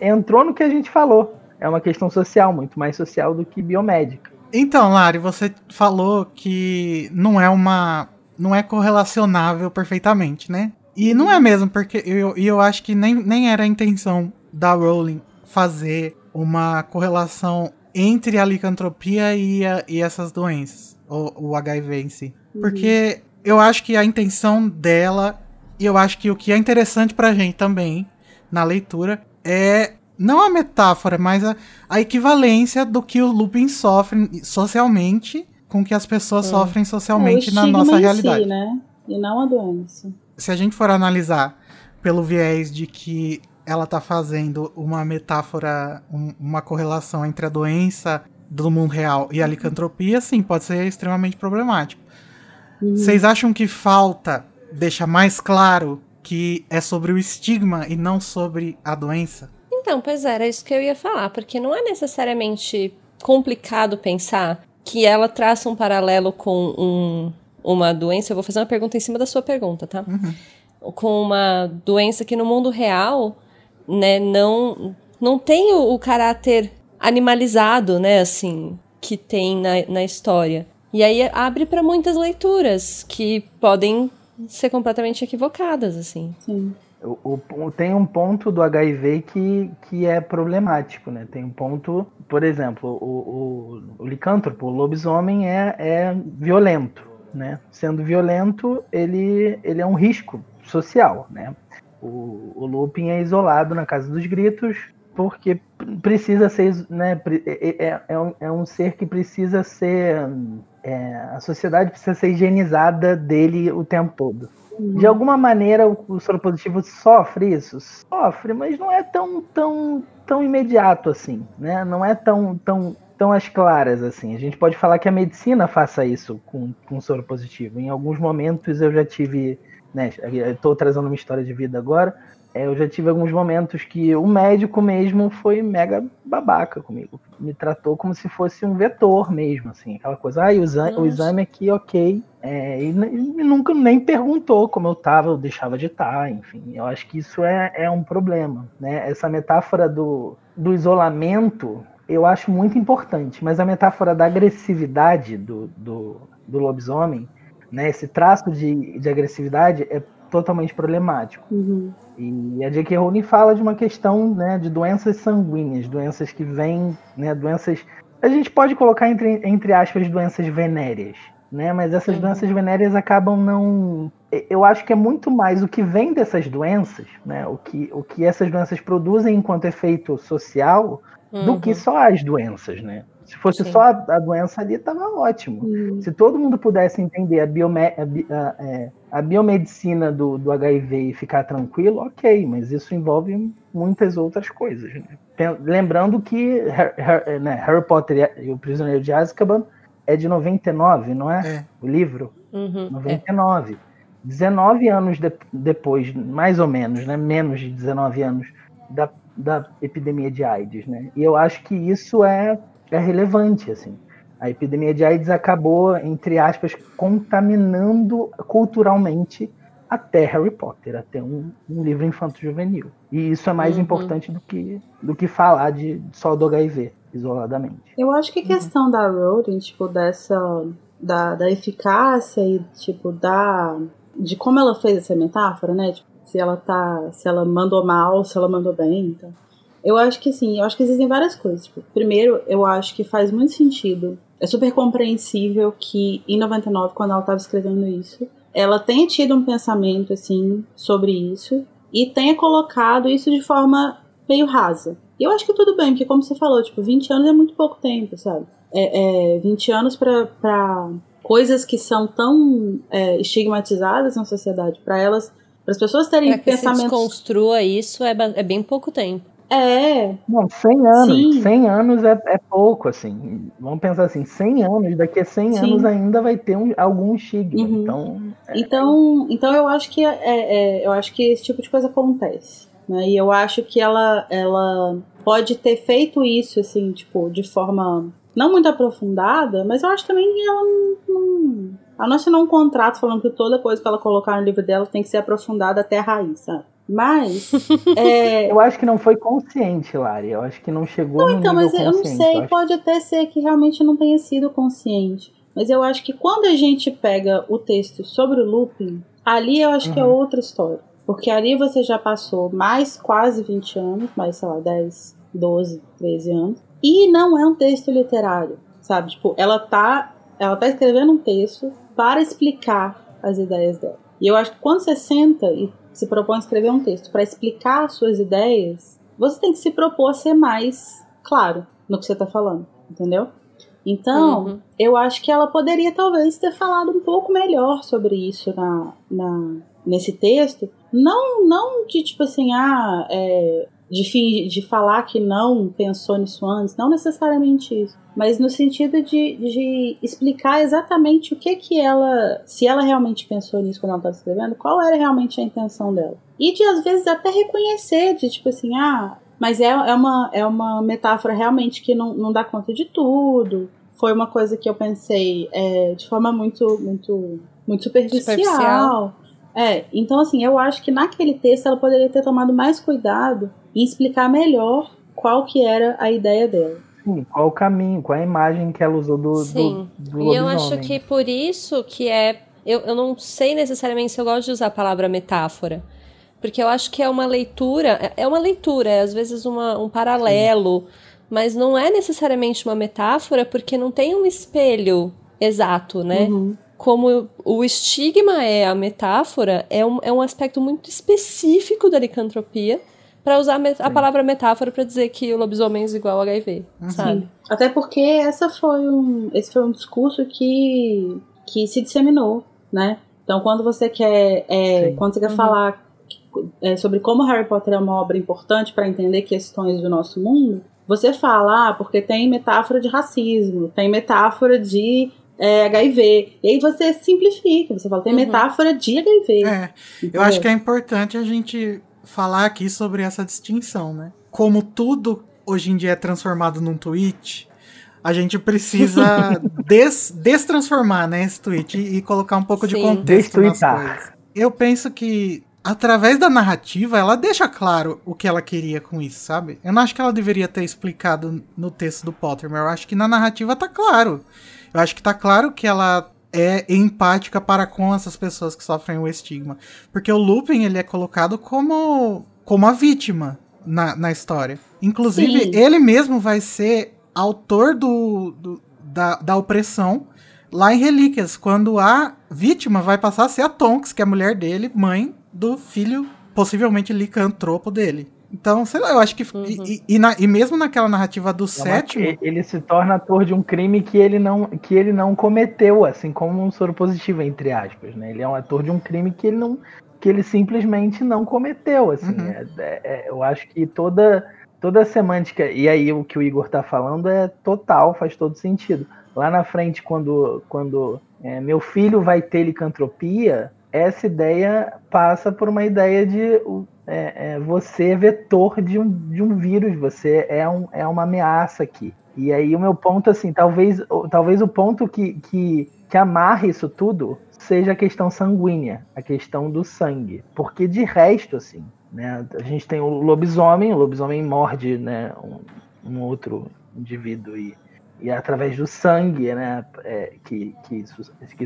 entrou no que a gente falou. É uma questão social, muito mais social do que biomédica. Então, Lari, você falou que não é correlacionável perfeitamente, né? E não é mesmo, porque eu acho que nem era a intenção da Rowling fazer uma correlação entre a licantropia e essas doenças, o HIV em si. Porque eu acho que a intenção dela, e eu acho que o que é interessante pra gente também, na leitura, é... Não a metáfora, mas a equivalência do que o Lupin sofre socialmente com o que as pessoas sofrem socialmente na nossa realidade. Si, né? E não a doença. Se a gente for analisar pelo viés de que ela está fazendo uma metáfora, uma correlação entre a doença do mundo real e a licantropia, sim, pode ser extremamente problemático. Vocês acham que falta deixar mais claro que é sobre o estigma e não sobre a doença? Então, pois era isso que eu ia falar, porque não é necessariamente complicado pensar que ela traça um paralelo com uma doença, eu vou fazer uma pergunta em cima da sua pergunta, tá? Uhum. Com uma doença que no mundo real, né, não tem o caráter animalizado, né, assim, que tem na história. E aí abre para muitas leituras que podem ser completamente equivocadas, assim. Sim. Tem um ponto do HIV que é problemático, né? Tem um ponto, por exemplo, o licântropo, o lobisomem é violento, né? Sendo violento, ele é um risco social, né? O Lupin é isolado na Casa dos Gritos porque precisa ser, né? É um ser que precisa ser... a sociedade precisa ser higienizada dele o tempo todo. De alguma maneira, o soropositivo sofre isso? Sofre, mas não é tão imediato assim, né? Não é tão às claras assim. A gente pode falar que a medicina faça isso com o soropositivo. Em alguns momentos eu já tive... Né, estou trazendo uma história de vida agora. Eu já tive alguns momentos que o médico mesmo foi mega babaca comigo. Me tratou como se fosse um vetor mesmo, assim. Aquela coisa, o exame aqui, ok. E nunca nem perguntou como eu tava, eu deixava de estar, enfim. Eu acho que isso é um problema, né? Essa metáfora do isolamento, eu acho muito importante. Mas a metáfora da agressividade do lobisomem, né? Esse traço de agressividade é totalmente problemático. Uhum. E a J.K. Rowling fala de uma questão, né, de doenças sanguíneas, doenças que vêm, né, doenças... A gente pode colocar entre aspas doenças venéreas, né, mas essas doenças venéreas acabam não... Eu acho que é muito mais o que vem dessas doenças, né, o que essas doenças produzem enquanto efeito social, do que só as doenças, né. Se fosse só a doença ali, estava ótimo. Se todo mundo pudesse entender a biomedicina do HIV e ficar tranquilo, ok, mas isso envolve muitas outras coisas, né? Lembrando que Harry Potter e o Prisioneiro de Azkaban é de 99, não é? O livro? 99. 19 anos depois, mais ou menos, né? Menos de 19 anos da da epidemia de AIDS, né? E eu acho que isso é relevante, assim. A epidemia de AIDS acabou, entre aspas, contaminando culturalmente até Harry Potter, até um livro infanto-juvenil. E isso é mais importante do que falar de só do HIV, isoladamente. Eu acho que a questão da Rowling, tipo, da eficácia e, tipo, de como ela fez essa metáfora, né? Tipo, se ela mandou mal, se ela mandou bem, então... Eu acho que, assim, eu acho que existem várias coisas. Tipo, primeiro, eu acho que faz muito sentido. É super compreensível que, em 99, quando ela estava escrevendo isso, ela tenha tido um pensamento, assim, sobre isso e tenha colocado isso de forma meio rasa. E eu acho que tudo bem, porque, como você falou, tipo, 20 anos é muito pouco tempo, sabe? 20 anos para coisas que são tão estigmatizadas na sociedade, para elas, para as pessoas terem pensamentos... que se desconstrua isso é bem pouco tempo. Não, 100 anos. Sim. 100 anos é pouco, assim. Vamos pensar assim, 100 anos, daqui a 100 Sim. anos ainda vai ter algum estigma. Uhum. Então eu acho que eu acho que esse tipo de coisa acontece, né? E eu acho que ela pode ter feito isso, assim, tipo, de forma não muito aprofundada, mas eu acho também que ela não... Ela não assinou um contrato falando que toda coisa que ela colocar no livro dela tem que ser aprofundada até a raiz, sabe? Mas... Eu acho que não foi consciente, Lari. Eu acho que não chegou no nível consciente. Não, então, mas eu não sei. Pode até ser que realmente não tenha sido consciente. Mas eu acho que quando a gente pega o texto sobre o Lupin, ali eu acho que é outra história. Porque ali você já passou mais quase 20 anos, mais, sei lá, 10, 12, 13 anos. E não é um texto literário, sabe? Tipo, ela tá escrevendo um texto para explicar as ideias dela. E eu acho que quando você senta e se propõe a escrever um texto para explicar as suas ideias, você tem que se propor a ser mais claro no que você está falando, entendeu? Então, eu acho que ela poderia talvez ter falado um pouco melhor sobre isso nesse texto, não de tipo assim, de falar que não pensou nisso antes, não necessariamente isso, mas no sentido de explicar exatamente o que ela, se ela realmente pensou nisso quando ela estava escrevendo, qual era realmente a intenção dela. E de, às vezes, até reconhecer, de tipo assim, mas é uma metáfora realmente que não dá conta de tudo, foi uma coisa que eu pensei de forma muito, muito, muito superficial. Então, assim, eu acho que naquele texto ela poderia ter tomado mais cuidado e explicar melhor qual que era a ideia dela. Sim, qual o caminho, qual a imagem que ela usou do lobisomem. E eu acho que por isso que eu não sei necessariamente se eu gosto de usar a palavra metáfora, porque eu acho que é uma leitura, é às vezes um paralelo, mas não é necessariamente uma metáfora, porque não tem um espelho exato, né? Uhum. Como o estigma é a metáfora, é um aspecto muito específico da licantropia, para usar a palavra metáfora para dizer que o lobisomem é igual ao HIV, sabe? Sim. Até porque esse foi um discurso que se disseminou, né? Então, quando você quer, falar sobre como Harry Potter é uma obra importante para entender questões do nosso mundo, você fala, porque tem metáfora de racismo, tem metáfora de HIV, e aí você simplifica, você fala, tem metáfora de HIV. Eu acho que é importante a gente falar aqui sobre essa distinção, né? Como tudo hoje em dia é transformado num tweet, a gente precisa destransformar, né, esse tweet e colocar um pouco de contexto nas coisas. Eu penso que, através da narrativa, ela deixa claro o que ela queria com isso, sabe? Eu não acho que ela deveria ter explicado no texto do Pottermore, eu acho que na narrativa tá claro. Eu acho que tá claro que ela é empática para com essas pessoas que sofrem o estigma. Porque o Lupin, ele é colocado como a vítima na história. Inclusive, Sim. ele mesmo vai ser autor da opressão lá em Relíquias, quando a vítima vai passar a ser a Tonks, que é a mulher dele, mãe do filho, possivelmente licantropo dele. Então, sei lá, eu acho que... E mesmo naquela narrativa do sétimo... Ele se torna ator de um crime que ele não cometeu, assim, como um soro positivo, entre aspas, né? Ele é um ator de um crime que ele simplesmente não cometeu, assim. Eu acho que toda a semântica... E aí, o que o Igor tá falando é total, faz todo sentido. Lá na frente, quando meu filho vai ter licantropia... essa ideia passa por uma ideia de você é vetor de um vírus, você é uma ameaça aqui. E aí o meu ponto, assim, talvez o ponto que amarra isso tudo seja a questão sanguínea, a questão do sangue. Porque de resto, assim, né, a gente tem o lobisomem morde, né, um outro indivíduo e é através do sangue, né, que isso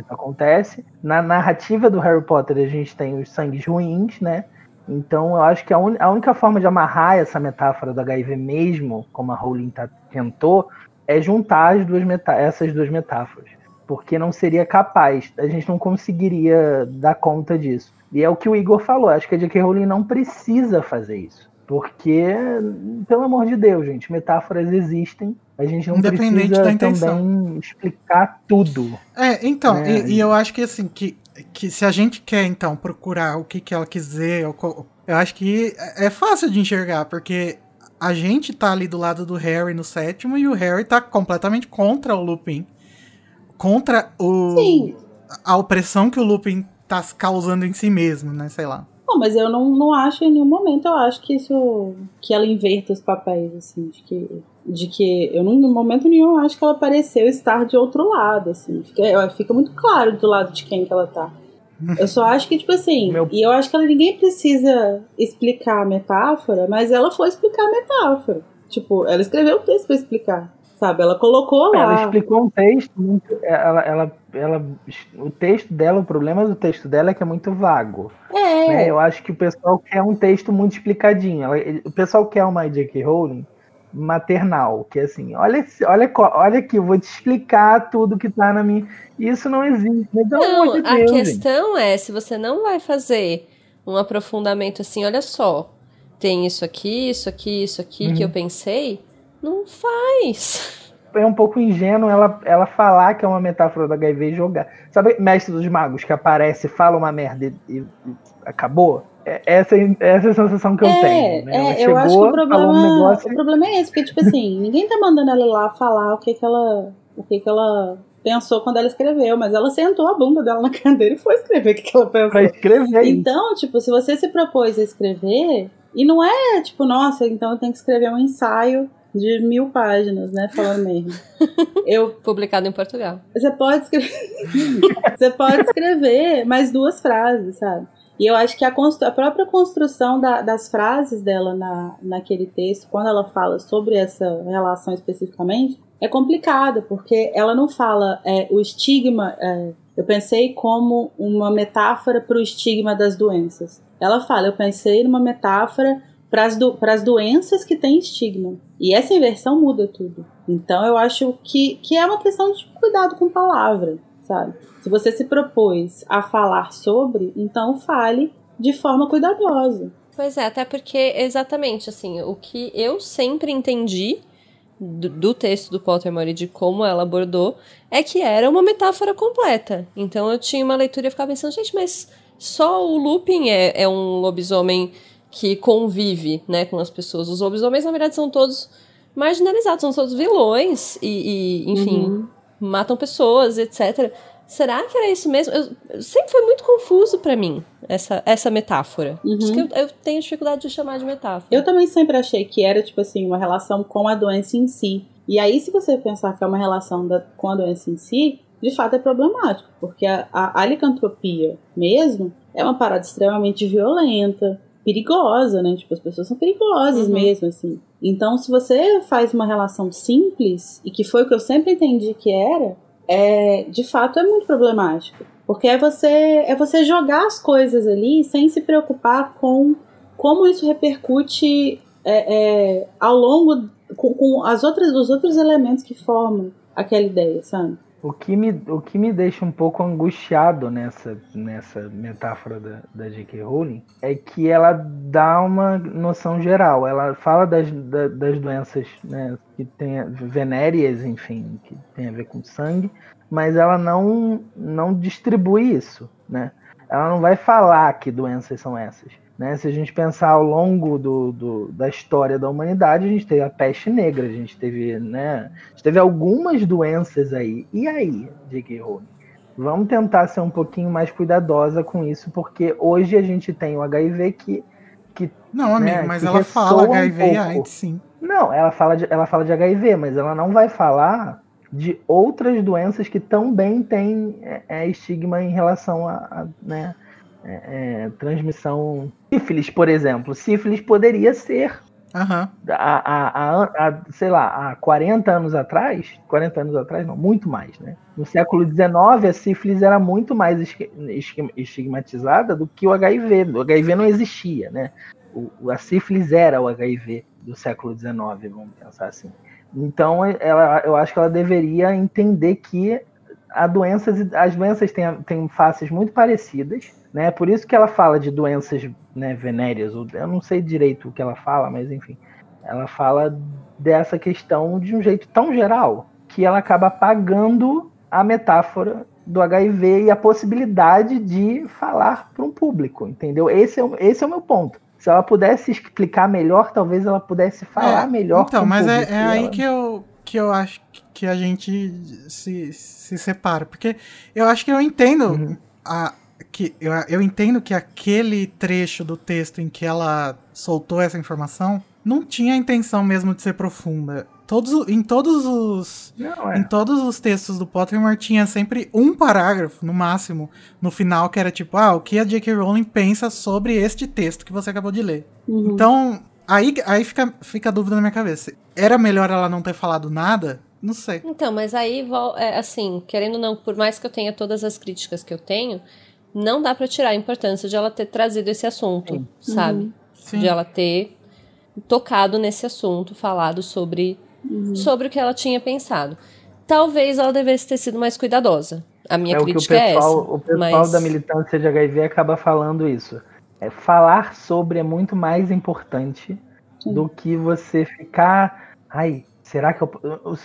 acontece. Na narrativa do Harry Potter a gente tem os sangues ruins, né? Então eu acho que a única forma de amarrar essa metáfora do HIV mesmo, como a Rowling tentou, é juntar essas duas metáforas, porque não seria capaz, a gente não conseguiria dar conta disso. E é o que o Igor falou, acho que a J.K. Rowling não precisa fazer isso, porque, pelo amor de Deus, gente, metáforas existem, a gente não precisa da também explicar tudo. Então, né? E eu acho que assim, que se a gente quer, então, procurar o que ela quiser, eu acho que é fácil de enxergar, porque a gente tá ali do lado do Harry no sétimo, e o Harry tá completamente contra o Lupin, contra a opressão que o Lupin tá causando em si mesmo, né, sei lá. Bom, mas eu não acho em nenhum momento, eu acho que isso, que ela inverta os papéis, assim, de que eu não, em momento nenhum, acho que ela pareceu estar de outro lado, assim, fica muito claro do lado de quem que ela tá. Eu só acho que, tipo assim, e eu acho que ela ninguém precisa explicar a metáfora, mas ela foi explicar a metáfora, tipo, ela escreveu um texto pra explicar, sabe, ela colocou lá. Ela explicou um texto, o texto dela, o problema do texto dela é que é muito vago. Né? Eu acho que o pessoal quer um texto muito explicadinho, o pessoal quer uma J.K. Rowling maternal, que é assim, olha aqui, eu vou te explicar tudo que tá na minha... Isso não existe. Não, a questão é, se você não vai fazer um aprofundamento assim, olha só, tem isso aqui, que eu pensei... Não faz. É um pouco ingênuo ela falar que é uma metáfora do HIV e jogar. Sabe Mestre dos Magos, que aparece, fala uma merda e acabou? Essa é a sensação que eu tenho. Né? Ela chegou, eu acho que o problema é esse, porque, tipo assim, ninguém tá mandando ela ir lá falar o que ela pensou quando ela escreveu, mas ela sentou a bunda dela na cadeira e foi escrever o que ela pensou. Foi escrever. Então, tipo, se você se propôs a escrever, e não é, tipo, nossa, então eu tenho que escrever um ensaio de 1000 páginas, né? Falando mesmo. Publicado em Portugal. Você pode escrever mais 2 frases, sabe? E eu acho que a própria construção das frases dela naquele texto, quando ela fala sobre essa relação especificamente, é complicada, porque ela não fala o estigma... eu pensei como uma metáfora para o estigma das doenças. Ela fala, eu pensei numa metáfora para as doenças que têm estigma. E essa inversão muda tudo. Então eu acho que é uma questão de cuidado com palavra, sabe? Se você se propôs a falar sobre, então fale de forma cuidadosa. Pois é, até porque exatamente assim, o que eu sempre entendi do texto do Pottermore e de como ela abordou, é que era uma metáfora completa. Então eu tinha uma leitura e ficava pensando, gente, mas só o Lupin é um lobisomem que convive, né, com as pessoas. Os lobisomens, na verdade, são todos marginalizados, são todos vilões e enfim, matam pessoas, etc. Será que era isso mesmo? Sempre foi muito confuso pra mim essa metáfora. Por isso que eu tenho dificuldade de chamar de metáfora. Eu também sempre achei que era, tipo assim, uma relação com a doença em si. E aí, se você pensar que é uma relação com a doença em si, de fato é problemático, porque a licantropia mesmo é uma parada extremamente violenta, perigosa, né? Tipo, as pessoas são perigosas mesmo, assim. Então, se você faz uma relação simples, e que foi o que eu sempre entendi que era, de fato é muito problemático. Porque é você jogar as coisas ali sem se preocupar com como isso repercute ao longo, com os outros elementos que formam aquela ideia, sabe? O que me deixa um pouco angustiado nessa metáfora da J.K. Rowling é que ela dá uma noção geral. Ela fala das doenças, né, que tem venéreas, enfim, que tem a ver com sangue, mas ela não distribui isso, né? Ela não vai falar que doenças são essas, né? Se a gente pensar ao longo da história da humanidade, a gente teve a peste negra, a gente teve algumas doenças aí. E aí, J.K. Rowling? Vamos tentar ser um pouquinho mais cuidadosa com isso, porque hoje a gente tem o HIV que não, amigo, né, mas ela fala HIV e AIDS, sim. Não, ela fala de HIV, mas ela não vai falar de outras doenças que também têm estigma em relação a né, transmissão. Sífilis, por exemplo. Sífilis poderia ser... Uhum. Sei lá, há 40 anos atrás, não, muito mais, né? No século XIX, a sífilis era muito mais estigmatizada do que o HIV. O HIV não existia, né? A sífilis era o HIV do século XIX, vamos pensar assim. Então, eu acho que ela deveria entender que as doenças têm faces muito parecidas, né? Por isso que ela fala de doenças, né, venéreas, eu não sei direito o que ela fala, mas enfim, ela fala dessa questão de um jeito tão geral que ela acaba apagando a metáfora do HIV e a possibilidade de falar para um público, entendeu? Esse é o meu ponto. Se ela pudesse explicar melhor, talvez ela pudesse falar melhor. Então, mas é aí que eu acho que a gente se separa, porque eu acho que eu entendo eu entendo que aquele trecho do texto em que ela soltou essa informação não tinha a intenção mesmo de ser profunda. Em todos os textos do Pottermore tinha sempre um parágrafo, no máximo, no final, que era tipo, o que a J.K. Rowling pensa sobre este texto que você acabou de ler. Uhum. Então, aí fica a dúvida na minha cabeça. Era melhor ela não ter falado nada? Não sei. Então, mas aí, assim, querendo ou não, por mais que eu tenha todas as críticas que eu tenho, não dá pra tirar a importância de ela ter trazido esse assunto, sabe? Sim. De ela ter tocado nesse assunto, falado sobre o que ela tinha pensado. Talvez ela devesse ter sido mais cuidadosa. A minha crítica é essa. O pessoal da militância de HIV acaba falando isso. Falar sobre é muito mais importante do que você ficar... Ai, será que os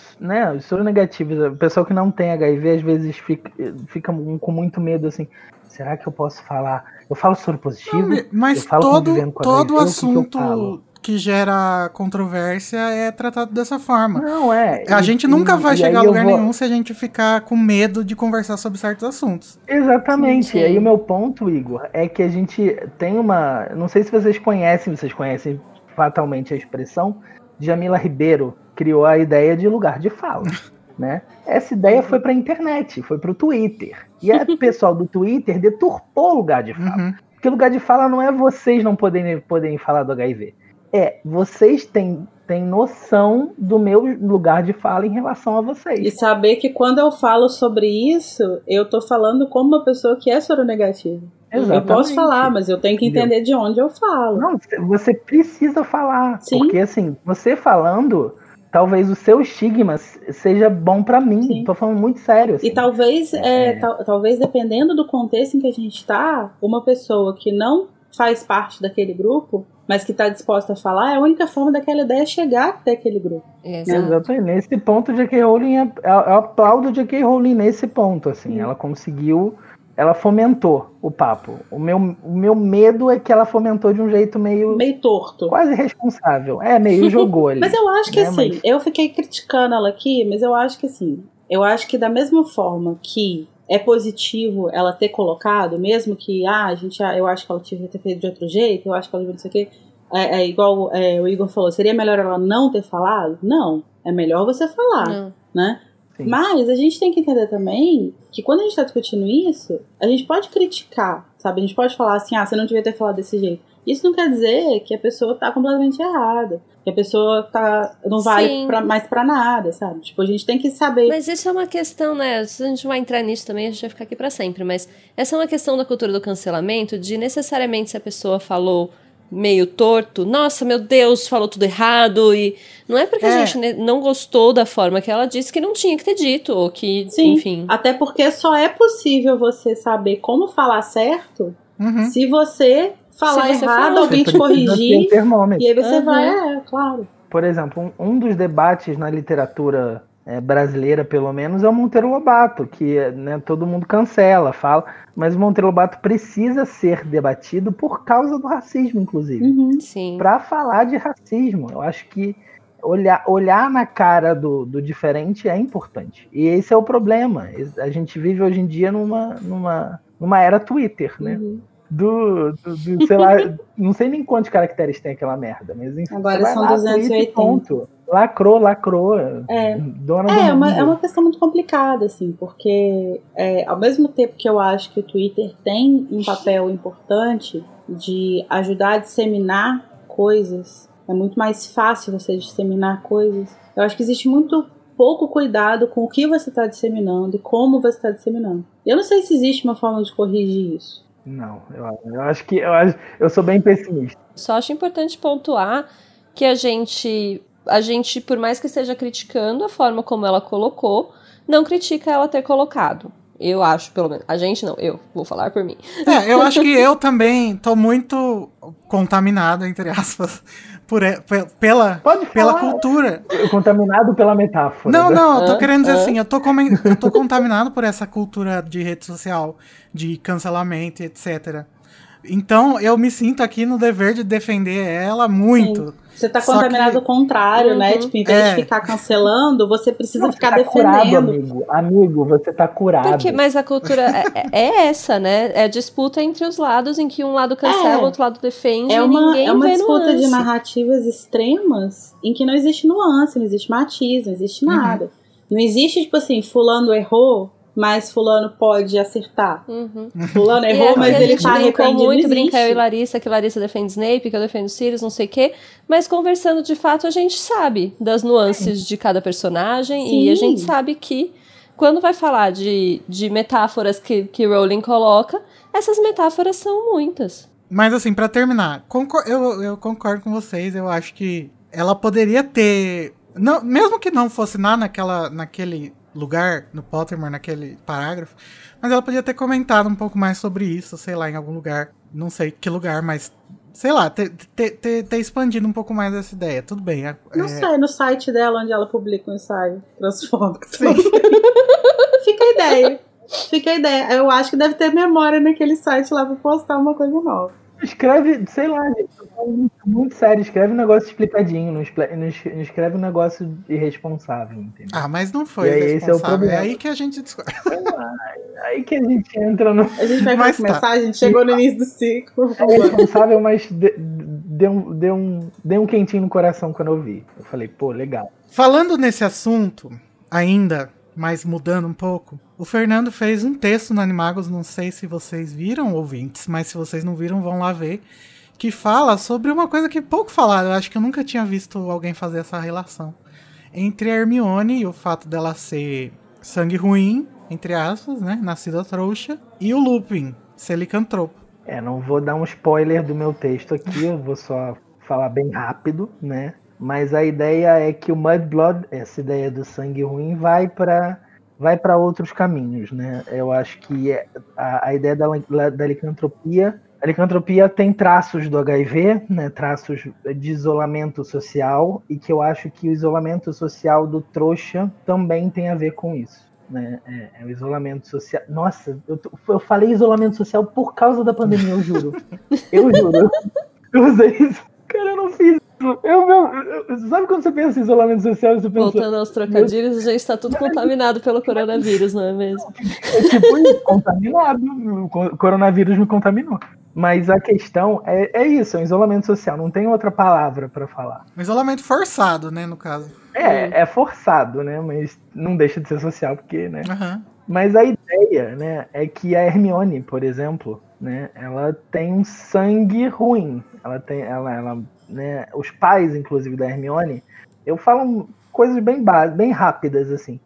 soronegativos, o pessoal que não tem HIV às vezes fica com muito medo, assim... Será que eu posso falar? Eu falo soropositivo? Mas todo assunto que gera controvérsia é tratado dessa forma. Não é. A gente nunca vai chegar a lugar nenhum se a gente ficar com medo de conversar sobre certos assuntos. Exatamente. Sim. E aí o meu ponto, Igor, é que a gente tem uma... Não sei se vocês conhecem fatalmente a expressão. Jamila Ribeiro criou a ideia de lugar de fala. Né? Essa ideia foi para a internet, foi para o Twitter. E o pessoal do Twitter deturpou o lugar de fala. Uhum. Porque o lugar de fala não é vocês não poderem falar do HIV. Vocês têm noção do meu lugar de fala em relação a vocês. E saber que quando eu falo sobre isso, eu estou falando como uma pessoa que é soronegativa. Exatamente. Eu posso falar, mas eu tenho que entender de onde eu falo. Não, você precisa falar. Sim. Porque assim, você falando... Talvez o seu estigma seja bom pra mim. Sim. Tô falando muito sério. Assim. E talvez, talvez dependendo do contexto em que a gente tá, uma pessoa que não faz parte daquele grupo, mas que tá disposta a falar, é a única forma daquela ideia chegar até aquele grupo. Exato. Exatamente. Nesse ponto, J.K. Rowling, eu aplaudo J.K. Rowling nesse ponto, assim. Sim. Ela conseguiu, ela fomentou o papo. O meu medo é que ela fomentou de um jeito meio torto. Quase irresponsável. Meio jogou ali. Mas eu acho que assim, eu fiquei criticando ela aqui, mas eu acho que assim, da mesma forma que é positivo ela ter colocado, mesmo que, eu acho que ela devia ter feito de outro jeito, eu acho que ela devia não sei o quê, igual o Igor falou, seria melhor ela não ter falado? Não, é melhor você falar, né? Sim. Mas a gente tem que entender também que quando a gente está discutindo isso, a gente pode criticar, sabe? A gente pode falar assim, você não devia ter falado desse jeito. Isso não quer dizer que a pessoa tá completamente errada, que a pessoa não vai mais pra nada, sabe? Tipo, a gente tem que saber... Mas isso é uma questão, né? Se a gente vai entrar nisso também, a gente vai ficar aqui pra sempre. Mas essa é uma questão da cultura do cancelamento, de necessariamente se a pessoa falou... meio torto, nossa, meu Deus, falou tudo errado, e não é porque a gente não gostou da forma que ela disse que não tinha que ter dito, ou que, sim, enfim... Até porque só é possível você saber como falar certo se você falar errado, alguém te corrigir, e aí você vai, claro. Por exemplo, um dos debates na literatura brasileira, pelo menos, é o Monteiro Lobato, que né, todo mundo cancela, fala, mas o Monteiro Lobato precisa ser debatido por causa do racismo, inclusive. Para falar de racismo. Eu acho que Olhar na cara do diferente é importante. E esse é o problema. A gente vive hoje em dia numa era Twitter, né? Uhum. Sei lá, não sei nem quantos caracteres tem aquela merda, mas enfim. Agora são lá, 280. Ponto. Lacrou. Dona do mundo. É uma questão muito complicada, assim, porque ao mesmo tempo que eu acho que o Twitter tem um papel importante de ajudar a disseminar coisas, é muito mais fácil você disseminar coisas. Eu acho que existe muito pouco cuidado com o que você está disseminando e como você está disseminando. Eu não sei se existe uma forma de corrigir isso. Não, eu acho que... Eu sou bem pessimista. Só acho importante pontuar que a gente, por mais que esteja criticando a forma como ela colocou, não critica ela ter colocado. Eu acho, pelo menos. A gente não, eu vou falar por mim. Eu acho que eu também tô muito contaminado, entre aspas, pela cultura. Contaminado pela metáfora. Não, eu tô querendo dizer assim, eu tô contaminado por essa cultura de rede social, de cancelamento, etc. Então, eu me sinto aqui no dever de defender ela muito. Sim. Você tá contaminado ao contrário, né? Tipo, em vez de ficar cancelando, você precisa ficar defendendo. Curado, amigo, você tá curado. Porque, mas a cultura é essa, né? É disputa entre os lados, em que um lado cancela, o outro lado defende. É uma disputa nuance. De narrativas extremas em que não existe nuance, não existe matiz, não existe nada. Uhum. Não existe, tipo assim, fulano errou, mas fulano pode acertar. Uhum. Fulano errou, mas ele tá arrependido. Muito brincar eu e Larissa, que Larissa defende Snape, que eu defendo Sirius, não sei o quê. Mas conversando de fato, a gente sabe das nuances de cada personagem. Sim. E a gente sabe que quando vai falar de metáforas que Rowling coloca, essas metáforas são muitas. Mas assim, pra terminar, eu concordo com vocês. Eu acho que ela poderia ter... Não, mesmo que não fosse nada naquele lugar no Pottermore, naquele parágrafo, mas ela podia ter comentado um pouco mais sobre isso, sei lá, em algum lugar, não sei que lugar, mas sei lá, ter expandido um pouco mais essa ideia, tudo bem. Não sei, no site dela, onde ela publica o ensaio transforma. Sim. Fica a ideia, eu acho que deve ter memória naquele site lá pra postar uma coisa nova. Escreve, sei lá, gente, muito sério, escreve um negócio explicadinho, não escreve um negócio irresponsável, entendeu? Ah, mas não foi irresponsável, esse é o problema. É aí que a gente discorda. Aí que a gente entra no... A gente vai começar, tá. A gente chegou no início do ciclo. É irresponsável, mas deu um quentinho no coração quando eu vi. Eu falei, pô, legal. Falando nesse assunto, ainda, mas mudando um pouco, o Fernando fez um texto no Animagos, não sei se vocês viram, ouvintes, mas se vocês não viram, vão lá ver, que fala sobre uma coisa que pouco falaram, eu acho que eu nunca tinha visto alguém fazer essa relação, entre a Hermione e o fato dela ser sangue ruim, entre aspas, né, nascida trouxa, e o Lupin, ser licantropo. Não vou dar um spoiler do meu texto aqui, eu vou só falar bem rápido, né? Mas a ideia é que o Mudblood, essa ideia do sangue ruim, vai para outros caminhos, né? Eu acho que a ideia da licantropia... A licantropia tem traços do HIV, né? Traços de isolamento social, e que eu acho que o isolamento social do trouxa também tem a ver com isso. Né? É o isolamento social. Nossa, eu falei isolamento social por causa da pandemia, eu juro. Eu juro. Eu usei isso. Cara, eu não fiz. Sabe quando você pensa em isolamento social? Você pensa, voltando aos trocadilhos, a gente está tudo contaminado pelo coronavírus, não é mesmo? É tipo, contaminado. O coronavírus me contaminou. Mas a questão é isso, é um isolamento social. Não tem outra palavra para falar. Um isolamento forçado, né, no caso. É forçado, né? Mas não deixa de ser social, porque, né? Uhum. Mas a ideia, né, é que a Hermione, por exemplo, né, ela tem um sangue ruim. Né, os pais, inclusive, da Hermione, eu falo coisas bem rápidas, assim.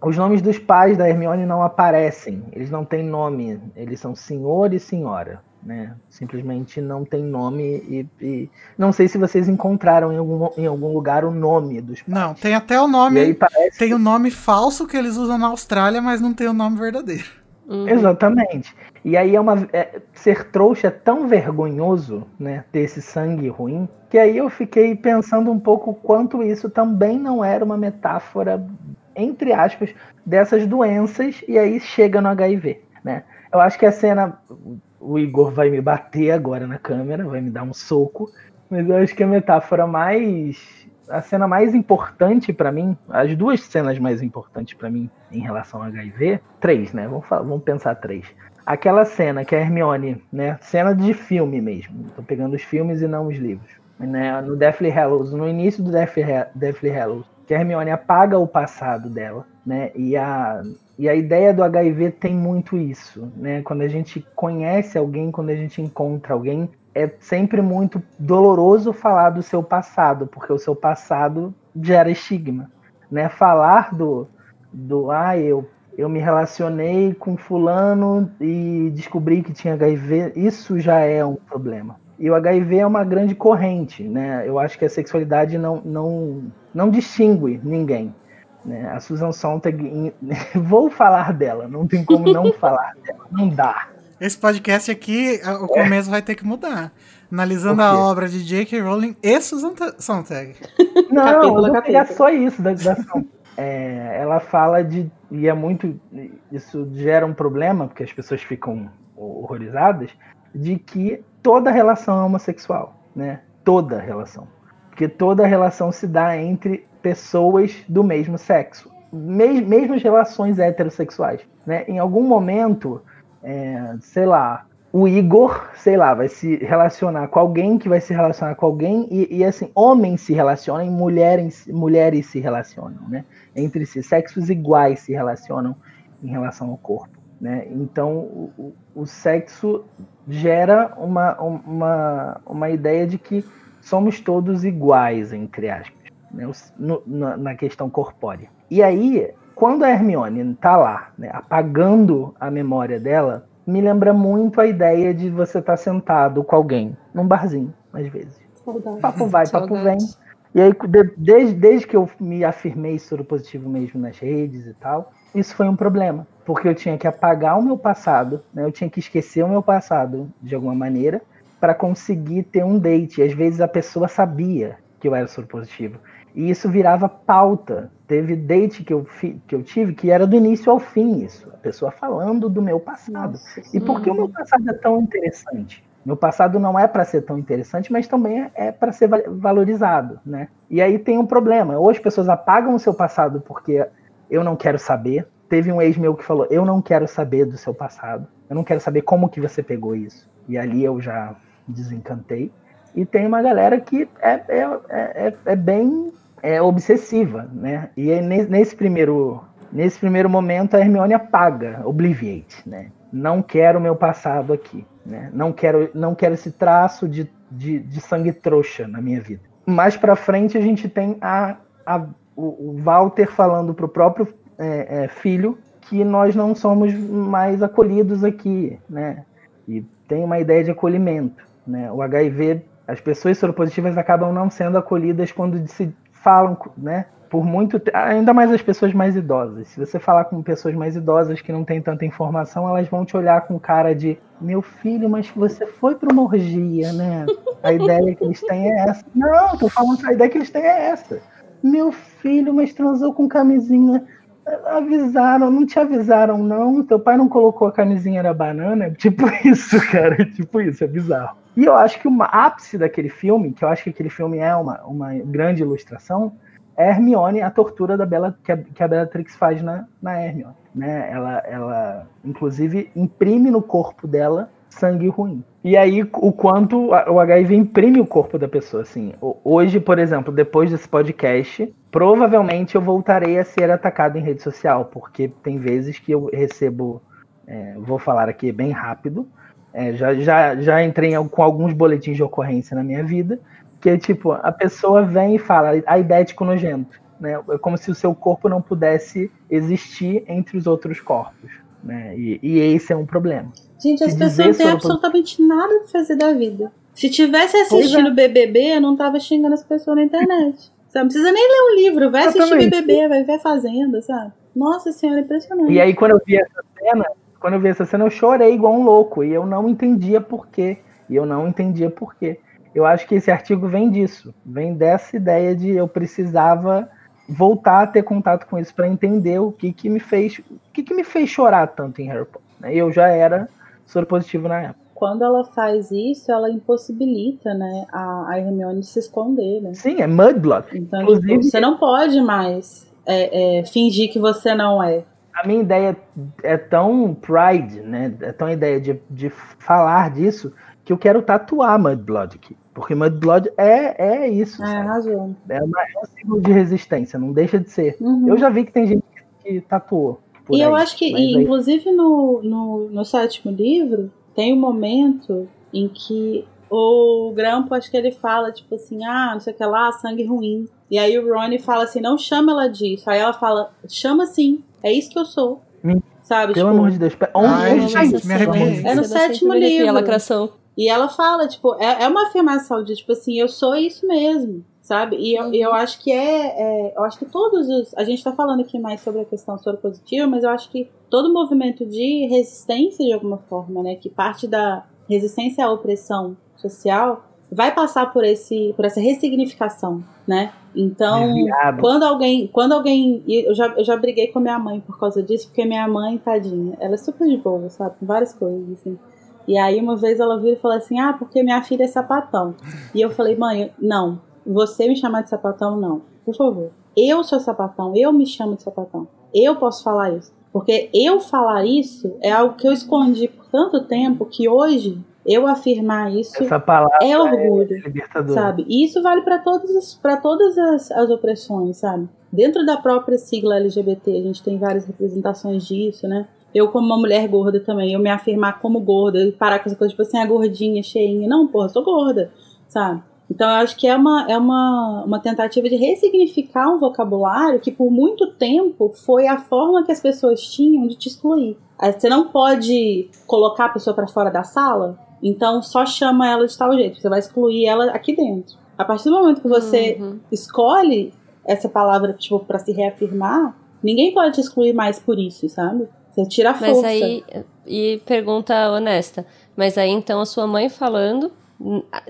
Os nomes dos pais da Hermione não aparecem, eles não têm nome, eles são senhor e senhora, né? Simplesmente não tem nome e não sei se vocês encontraram em algum lugar o nome dos pais. Não, tem até o nome, tem o nome falso que eles usam na Austrália, mas não tem o nome verdadeiro. Uhum. Exatamente. E aí ser trouxa é tão vergonhoso, né, ter esse sangue ruim, que aí eu fiquei pensando um pouco quanto isso também não era uma metáfora, entre aspas, dessas doenças, e aí chega no HIV, né? Eu acho que a cena... O Igor vai me bater agora na câmera, vai me dar um soco, mas eu acho que a metáfora mais a cena mais importante pra mim, as duas cenas mais importantes pra mim em relação ao HIV, três, né? Vamos pensar três. Aquela cena que a Hermione, né? Cena de filme mesmo. Tô pegando os filmes e não os livros. Né, no Deathly Hallows, no início do Deathly Hallows, que a Hermione apaga o passado dela, né? E a ideia do HIV tem muito isso, né? Quando a gente conhece alguém, quando a gente encontra alguém, é sempre muito doloroso falar do seu passado, porque o seu passado gera estigma, né? Falar eu me relacionei com fulano e descobri que tinha HIV, isso já é um problema. E o HIV é uma grande corrente, né? Eu acho que a sexualidade não distingue ninguém, né? A Susan Sontag, vou falar dela, não tem como não falar dela, não dá. Esse podcast aqui, o começo vai ter que mudar. Analisando a obra de J.K. Rowling e Susan Sontag. Não, eu vou pegar só isso da Sontag. Ela fala de... E é muito... Isso gera um problema, porque as pessoas ficam horrorizadas, de que toda relação é homossexual, né? Toda relação. Porque toda relação se dá entre pessoas do mesmo sexo. Mesmas relações heterossexuais, né? Em algum momento, o Igor, vai se relacionar com alguém que vai se relacionar com alguém e assim, homens se relacionam e mulheres se relacionam, né? Entre si, sexos iguais se relacionam em relação ao corpo. Né? Então o sexo gera uma ideia de que somos todos iguais, entre aspas, né? Na questão corpórea. E aí, quando a Hermione está lá, né, apagando a memória dela, me lembra muito a ideia de você estar sentado com alguém, num barzinho, às vezes. Saudade. Papo vai, papo vem. E aí, desde que eu me afirmei soropositivo mesmo nas redes e tal, isso foi um problema. Porque eu tinha que apagar o meu passado, né? Eu tinha que esquecer o meu passado, de alguma maneira, para conseguir ter um date. E às vezes a pessoa sabia que eu era soropositivo. E isso virava pauta. Teve date que eu tive que era do início ao fim isso. A pessoa falando do meu passado. Nossa, e por que o meu passado é tão interessante? Meu passado não é para ser tão interessante, mas também é para ser valorizado, né? E aí tem um problema. Ou as pessoas apagam o seu passado porque eu não quero saber. Teve um ex meu que falou, eu não quero saber do seu passado, eu não quero saber como que você pegou isso. E ali eu já desencantei. E tem uma galera que é bem obsessiva, né? E aí, nesse primeiro momento a Hermione apaga, obliviate, né? Não quero o meu passado aqui, né? Não quero esse traço de sangue trouxa na minha vida. Mais pra frente a gente tem o Walter falando pro próprio filho, que nós não somos mais acolhidos aqui, né? E tem uma ideia de acolhimento, né? O HIV, as pessoas soropositivas acabam não sendo acolhidas quando se falam, né? Por muito tempo, ainda mais as pessoas mais idosas. Se você falar com pessoas mais idosas que não têm tanta informação, elas vão te olhar com cara de, meu filho, mas você foi para uma orgia, né? A ideia que eles têm é essa. Não, tô falando que a ideia que eles têm é essa. Meu filho, mas transou com camisinha. Avisaram, não te avisaram, não. Teu pai não colocou a camisinha na banana. Tipo isso, cara. Tipo isso, é bizarro. E eu acho que o ápice daquele filme, que eu acho que aquele filme é uma grande ilustração, é Hermione, a tortura da que a Bellatrix faz na Hermione. Né? Ela, inclusive, imprime no corpo dela sangue ruim. E aí, o quanto o HIV imprime o corpo da pessoa, assim. Hoje, por exemplo, depois desse podcast, provavelmente eu voltarei a ser atacado em rede social, porque tem vezes que eu recebo, vou falar aqui bem rápido, já entrei com alguns boletins de ocorrência na minha vida, que é tipo, a pessoa vem e fala, aidético nojento, né? É como se o seu corpo não pudesse existir entre os outros corpos, né? E esse é um problema. Gente, as pessoas não têm absolutamente nada a fazer da vida. Se tivesse assistindo BBB, eu não tava xingando as pessoas na internet. Você não precisa nem ler um livro, vai assistir BBB, vai ver Fazenda, sabe? Nossa Senhora, impressionante. E aí, quando eu vi essa cena, eu chorei igual um louco. E eu não entendia por quê. Eu acho que esse artigo vem disso. Vem dessa ideia de eu precisava voltar a ter contato com isso para entender o que me fez chorar tanto em Harry Potter. Eu já era soropositivo na época. quando ela faz isso, ela impossibilita, né, a Hermione se esconder, né? Sim, é Mudblood. Então, inclusive, você não pode mais fingir que você não é. A minha ideia é tão Pride, né? É tão ideia de falar disso que eu quero tatuar Mudblood aqui. Porque Mudblood é isso. É, razão. É um símbolo de resistência, não deixa de ser. Uhum. Eu já vi que tem gente que tatuou. E eu acho que, inclusive, no sétimo livro, tem um momento em que o Grampo, acho que ele fala, tipo assim, não sei o que lá, sangue ruim. E aí o Rony fala assim, não chama ela disso. Aí ela fala, chama sim, é isso que eu sou. Sabe? Pelo amor de Deus. É no sétimo livro. E ela cresceu. E ela fala, tipo, é uma afirmação de, tipo assim, eu sou isso mesmo, sabe? E eu acho que eu acho que todos os... A gente tá falando aqui mais sobre a questão soropositiva, mas eu acho que todo movimento de resistência, de alguma forma, né? Que parte da resistência à opressão social vai passar por essa ressignificação, né? Então, quando alguém... Eu já briguei com a minha mãe por causa disso, porque minha mãe, tadinha, ela é super de boa, sabe? Com várias coisas, assim... E aí uma vez ela veio e falou assim, porque minha filha é sapatão. E eu falei, mãe, não, você me chamar de sapatão, não. Por favor, eu sou sapatão, eu me chamo de sapatão. Eu posso falar isso. Porque eu falar isso é algo que eu escondi por tanto tempo que hoje eu afirmar isso é orgulho, sabe? E isso vale para todas as opressões, sabe? Dentro da própria sigla LGBT, a gente tem várias representações disso, né? Eu, como uma mulher gorda também, eu me afirmar como gorda e parar com essa coisa, tipo assim, gordinha, cheinha. Não, porra, eu sou gorda, sabe? Então, eu acho que é uma tentativa de ressignificar um vocabulário que, por muito tempo, foi a forma que as pessoas tinham de te excluir. Você não pode colocar a pessoa pra fora da sala, então só chama ela de tal jeito. Você vai excluir ela aqui dentro. A partir do momento que você escolhe essa palavra, tipo, pra se reafirmar, ninguém pode te excluir mais por isso, sabe? Você tira a força. Mas aí, e pergunta honesta, mas aí então a sua mãe falando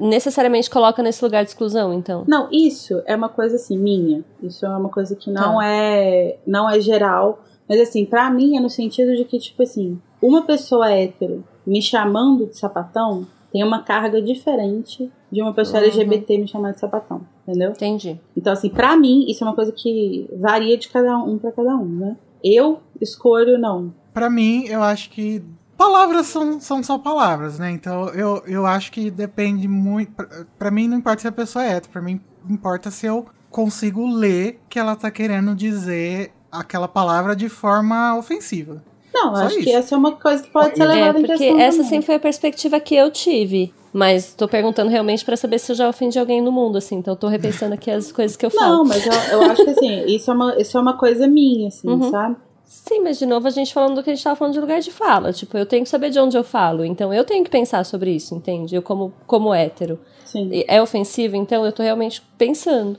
necessariamente coloca nesse lugar de exclusão, então? Não, isso é uma coisa assim, minha. Isso é uma coisa que não é geral, mas assim, pra mim é no sentido de que, tipo assim, uma pessoa hétero me chamando de sapatão tem uma carga diferente de uma pessoa LGBT me chamar de sapatão, entendeu? Entendi. Então assim, pra mim, isso é uma coisa que varia de cada um pra cada um, né? Eu escolho não. Pra mim, eu acho que palavras são só palavras, né? Então, eu acho que depende muito... Pra mim, não importa se a pessoa é hétero. Pra mim, importa se eu consigo ler que ela tá querendo dizer aquela palavra de forma ofensiva. Não, só acho isso. Que essa é uma coisa que pode ser levada em questão também. Porque essa sempre foi a perspectiva que eu tive. Mas tô perguntando realmente pra saber se eu já ofendi alguém no mundo, assim. Então, eu tô repensando aqui as coisas que eu falo. Não, mas eu acho que, assim, isso é uma coisa minha, assim, sabe? Sim, mas de novo, a gente falando do que a gente tava falando de lugar de fala. Tipo, eu tenho que saber de onde eu falo. Então, eu tenho que pensar sobre isso, entende? Eu como hétero. Sim. É ofensivo, então, eu tô realmente pensando.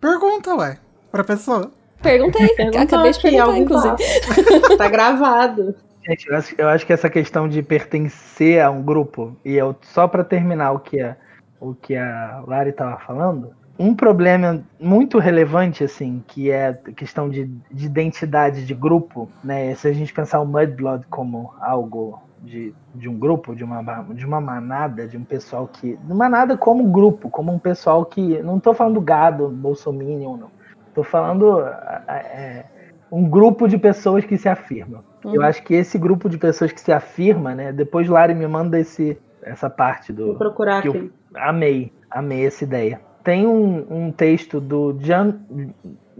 Pergunta, ué, pra pessoa. Perguntei. Acabei de perguntar, inclusive. Tá gravado. Gente, eu acho que essa questão de pertencer a um grupo, só para terminar o que a Lari estava falando, um problema muito relevante, assim, que é a questão de identidade de grupo, né? Se a gente pensar o Mudblood como algo de um grupo, de uma manada, de um pessoal que... Manada como grupo, como um pessoal que... Não estou falando gado, bolsominion, não. Estou falando um grupo de pessoas que se afirmam. Eu acho que esse grupo de pessoas que se afirma, né? Depois Lari me manda essa parte do... Vou procurar que aqui. Eu amei essa ideia. Tem um texto do Jan...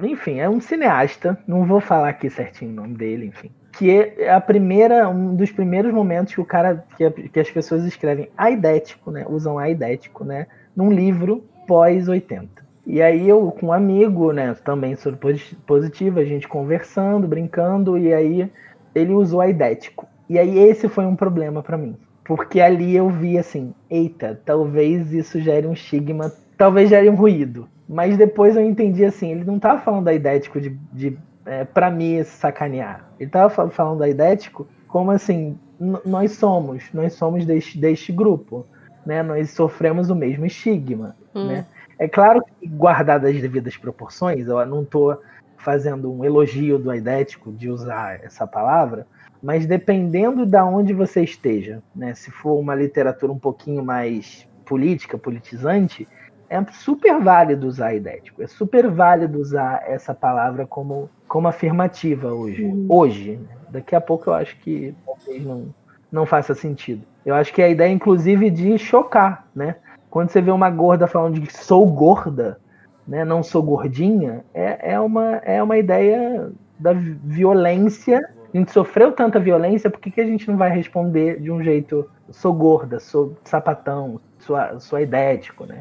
Enfim, é um cineasta. Não vou falar aqui certinho o nome dele, enfim. Que é um dos primeiros momentos que o cara... Que as pessoas escrevem aidético, né? Usam aidético, né? Num livro pós-80. E aí eu, com um amigo, né? Também sobre positivo, a gente conversando, brincando, e aí... Ele usou aidético. E aí esse foi um problema pra mim. Porque ali eu vi assim, eita, talvez isso gere um estigma, talvez gere um ruído. Mas depois eu entendi assim, ele não tava falando aidético pra me sacanear. Ele tava falando aidético como assim, nós somos deste grupo, né? Nós sofremos o mesmo estigma, né? É claro que guardado as devidas proporções, eu não tô... fazendo um elogio do aidético de usar essa palavra, mas dependendo de onde você esteja, né? Se for uma literatura um pouquinho mais política, politizante, é super válido usar idético, é super válido usar essa palavra como afirmativa hoje. Hoje, né? Daqui a pouco eu acho que talvez não faça sentido. Eu acho que a ideia, inclusive, de chocar, né? Quando você vê uma gorda falando de sou gorda, né? Não sou gordinha, é uma ideia da violência. A gente sofreu tanta violência, por que a gente não vai responder de um jeito, sou gorda, sou sapatão, sou idético, né?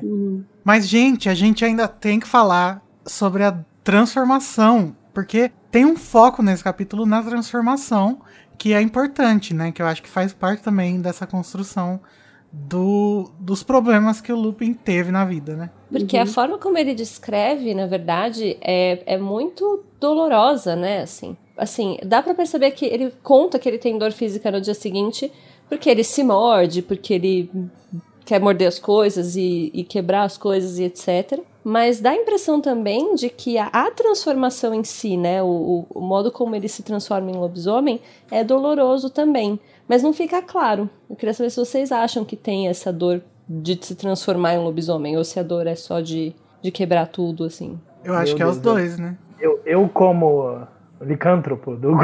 Mas, gente, a gente ainda tem que falar sobre a transformação, porque tem um foco nesse capítulo na transformação, que é importante, né? Que eu acho que faz parte também dessa construção dos problemas que o Lupin teve na vida, né? Porque a forma como ele descreve, na verdade, é muito dolorosa, né? Assim, dá pra perceber que ele conta que ele tem dor física no dia seguinte porque ele se morde, porque ele quer morder as coisas e quebrar as coisas e etc. Mas dá a impressão também de que a transformação em si, né? O modo como ele se transforma em lobisomem é doloroso também. Mas não fica claro. Eu queria saber se vocês acham que tem essa dor de se transformar em lobisomem, ou se a dor é só de quebrar tudo, assim. Eu acho que é os dois, né? Eu como licântropo do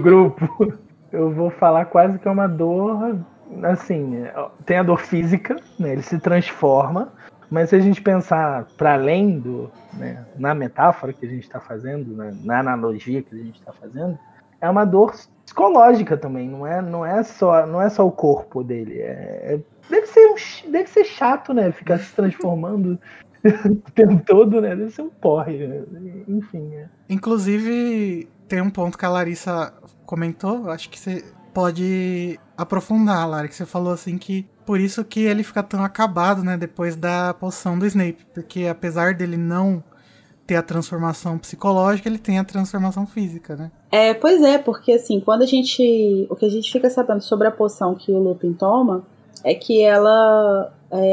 grupo, eu vou falar quase que é uma dor, assim, tem a dor física, né? Ele se transforma, mas se a gente pensar para além na metáfora que a gente está fazendo, na analogia que a gente está fazendo, é uma dor psicológica também, não é só o corpo dele. Deve ser chato, né? Ficar se transformando o tempo todo, né? Deve ser um porre, né? Enfim. Inclusive, tem um ponto que a Larissa comentou, acho que você pode aprofundar, Lara, que você falou assim que por isso que ele fica tão acabado, né? Depois da poção do Snape, porque apesar dele não ter a transformação psicológica, ele tem a transformação física, né? Pois é, porque assim, quando o que a gente fica sabendo sobre a poção que o Lupin toma é que ela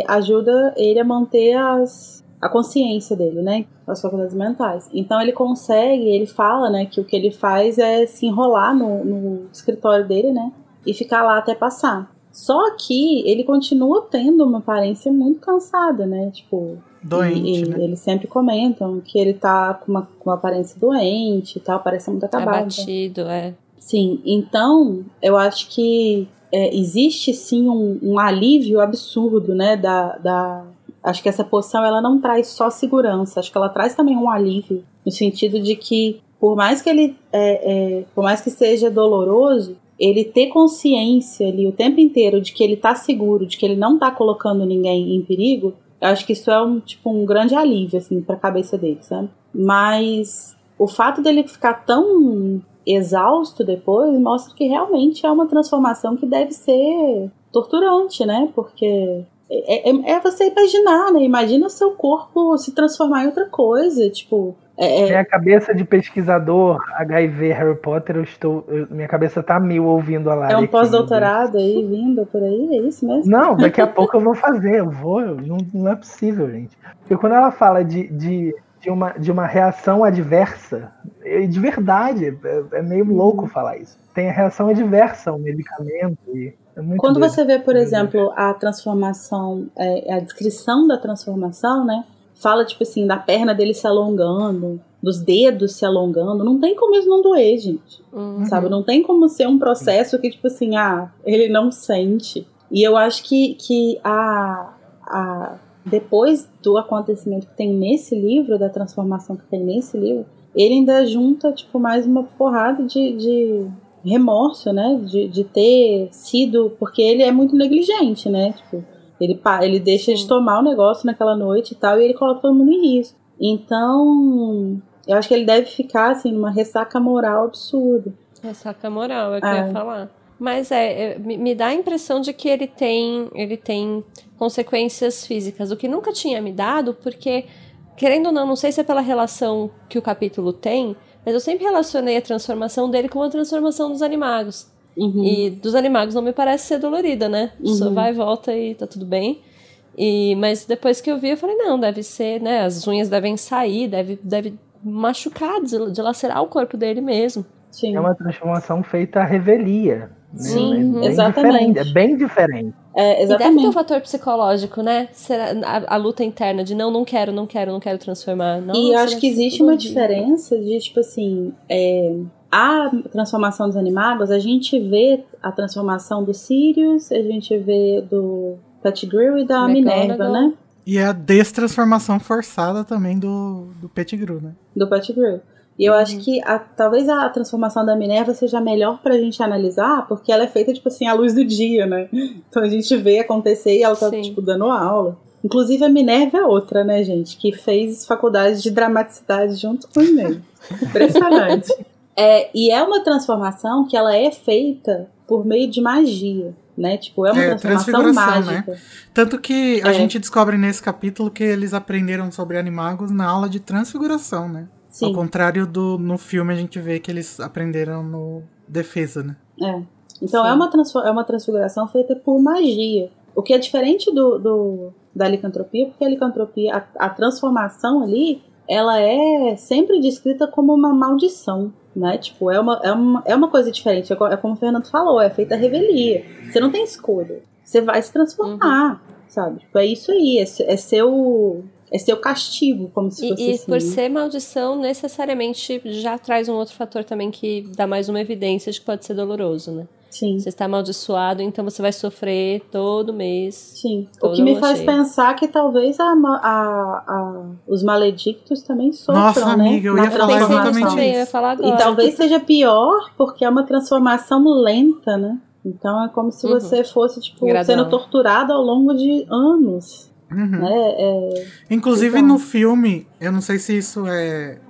ajuda ele a manter a consciência dele, né? As faculdades mentais. Então ele fala, né, que o que ele faz é se enrolar no escritório dele, né? E ficar lá até passar. Só que ele continua tendo uma aparência muito cansada, né? Tipo, doente, né? Eles sempre comentam que ele tá com uma aparência doente e tal, parece muito acabado. Abatido, Sim, então eu acho que existe sim um alívio absurdo, né? Acho que essa poção ela não traz só segurança, acho que ela traz também um alívio, no sentido de que por mais que ele por mais que seja doloroso, ele ter consciência ali o tempo inteiro de que ele tá seguro, de que ele não tá colocando ninguém em perigo, eu acho que isso é um grande alívio, assim, pra cabeça dele, sabe? Mas o fato dele ficar tão exausto depois mostra que realmente é uma transformação que deve ser torturante, né? Porque é você imaginar, né? Imagina o seu corpo se transformar em outra coisa, tipo... É a cabeça de pesquisador HIV Harry Potter, minha cabeça tá mil ouvindo a Lara. É um pós-doutorado aí vindo por aí, é isso mesmo? Não, daqui a pouco eu vou fazer, não é possível, gente. Porque quando ela fala de uma reação adversa, de verdade, é meio louco falar isso. Tem a reação adversa ao medicamento. Quando você vê, por exemplo, a transformação, a descrição da transformação, né? Fala, tipo assim, da perna dele se alongando, dos dedos se alongando. Não tem como isso não doer, gente. Sabe? Não tem como ser um processo que, tipo assim, ele não sente. E eu acho que depois do acontecimento que tem nesse livro, da transformação que tem nesse livro, ele ainda junta, tipo, mais uma porrada de remorso, né? De ter sido... Porque ele é muito negligente, né? Tipo... Ele deixa de tomar o negócio naquela noite e tal, e ele coloca todo mundo em risco. Então, eu acho que ele deve ficar, assim, numa ressaca moral absurda. Ressaca moral, eu queria falar. Mas me dá a impressão de que ele tem consequências físicas, o que nunca tinha me dado, porque, querendo ou não sei se é pela relação que o capítulo tem, mas eu sempre relacionei a transformação dele com a transformação dos animagos. E dos animagos não me parece ser dolorida, né? Só vai, volta e tá tudo bem. Mas depois que eu vi, eu falei, não, deve ser, né? As unhas devem sair, deve machucar, dilacerar o corpo dele mesmo. Sim. É uma transformação feita à revelia. Né? Sim, bem exatamente. É bem diferente. É, exatamente. E deve ter um fator psicológico, né? A luta interna de não quero transformar. Não, e eu acho que existe uma diferença de, tipo assim, a transformação dos Animagos, a gente vê a transformação do Sirius, a gente vê do Pettigrew e da Minerva, né? E a destransformação forçada também do Pettigrew, né? Do Pettigrew. E eu acho que talvez a transformação da Minerva seja melhor pra gente analisar, porque ela é feita, tipo assim, à luz do dia, né? Então a gente vê acontecer e ela tá, sim, tipo, dando aula. Inclusive a Minerva é outra, né, gente? Que fez faculdade de dramaticidade junto com o Minerva. Impressionante. E é uma transformação que ela é feita por meio de magia, né? Tipo, é uma transformação mágica. Né? Tanto que a gente descobre nesse capítulo que eles aprenderam sobre Animagos na aula de transfiguração, né? Sim. Ao contrário no filme, a gente vê que eles aprenderam no Defesa, né? É. Então é uma transfiguração feita por magia. O que é diferente da licantropia, porque a licantropia, a transformação ali, ela é sempre descrita como uma maldição, né? Tipo, é uma coisa diferente. É como o Fernando falou, é feita a revelia. Você não tem escolha. Você vai se transformar, sabe? Tipo, é isso aí, é seu... É seu castigo, como se fosse assim. E por ser maldição, necessariamente já traz um outro fator também que dá mais uma evidência de que pode ser doloroso, né? Sim. Você está amaldiçoado, então você vai sofrer todo mês. Sim. O que me faz pensar que talvez os maledictos também sofram, nossa, né? Nossa, amiga, eu ia falar exatamente isso. Eu ia falar agora. E talvez seja pior, porque é uma transformação lenta, né? Então é como se você fosse, tipo, sendo torturado ao longo de anos. Uhum. Inclusive então, no filme, eu não sei se isso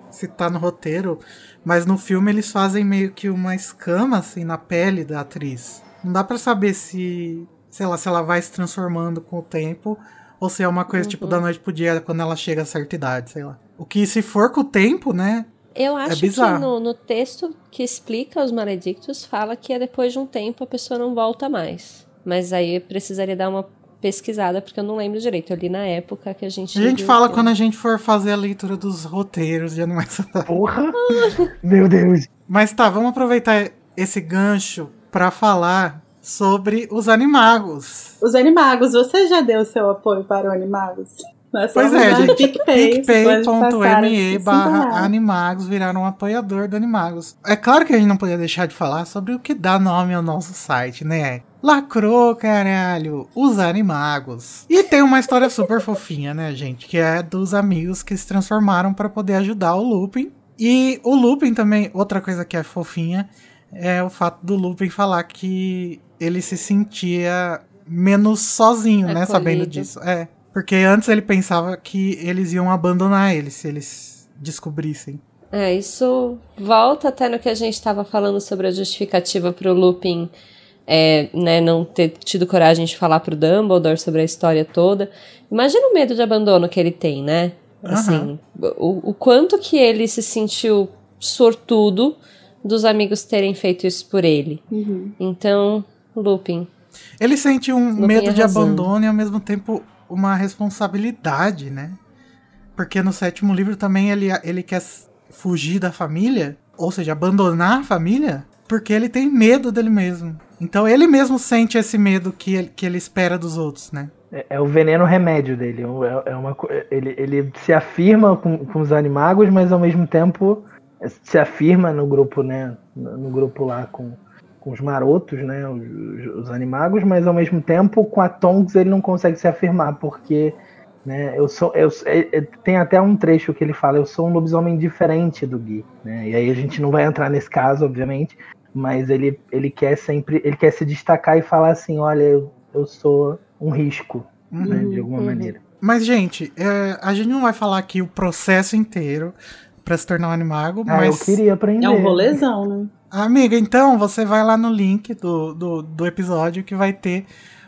se tá no roteiro, mas no filme eles fazem meio que uma escama assim na pele da atriz. Não dá pra saber se, sei lá, se ela vai se transformando com o tempo ou se é uma coisa tipo da noite pro dia, quando ela chega a certa idade, sei lá. O que, se for com o tempo, né? Eu acho que no texto que explica os maledictos fala que depois de um tempo a pessoa não volta mais. Mas aí eu precisaria dar uma pesquisada, porque eu não lembro direito. Eu li na época que a gente... A gente fala quando a gente for fazer a leitura dos roteiros de animação. Porra! Meu Deus! Mas tá, vamos aproveitar esse gancho pra falar sobre os Animagos. Os Animagos, você já deu seu apoio para o Animagos? Nós pois é, gente. PicPay.me/Animagos viraram um apoiador do Animagos. É claro que a gente não podia deixar de falar sobre o que dá nome ao nosso site, né? Lacrou, caralho, os Animagos. E tem uma história super fofinha, né, gente? Que é dos amigos que se transformaram para poder ajudar o Lupin. E o Lupin também, outra coisa que é fofinha, é o fato do Lupin falar que ele se sentia menos sozinho, né? Sabendo disso. É, porque antes ele pensava que eles iam abandonar ele se eles descobrissem. É, isso volta até no que a gente estava falando sobre a justificativa pro Lupin... né, não ter tido coragem de falar pro Dumbledore sobre a história toda. Imagina o medo de abandono que ele tem, né? Assim, o quanto que ele se sentiu sortudo dos amigos terem feito isso por ele. Então, Lupin. Ele sente um medo de abandono e ao mesmo tempo uma responsabilidade, né? Porque no sétimo livro também ele quer fugir da família, ou seja, abandonar a família, porque ele tem medo dele mesmo. Então ele mesmo sente esse medo que ele espera dos outros, né? É o veneno remédio dele. Ele se afirma com os Animagos, mas ao mesmo tempo se afirma no grupo, né? No grupo lá com os marotos, né? Os Animagos, mas ao mesmo tempo com a Tonks ele não consegue se afirmar, porque, né? Tem até um trecho que ele fala: eu sou um lobisomem diferente do Gui, né? E aí a gente não vai entrar nesse caso, obviamente. Mas ele quer se destacar e falar assim: olha, eu sou um risco, né, de alguma maneira. Mas, gente, a gente não vai falar aqui o processo inteiro pra se tornar um animago, mas... eu queria aprender. É um rolezão, né? Amiga, então você vai lá no link do episódio que vai ter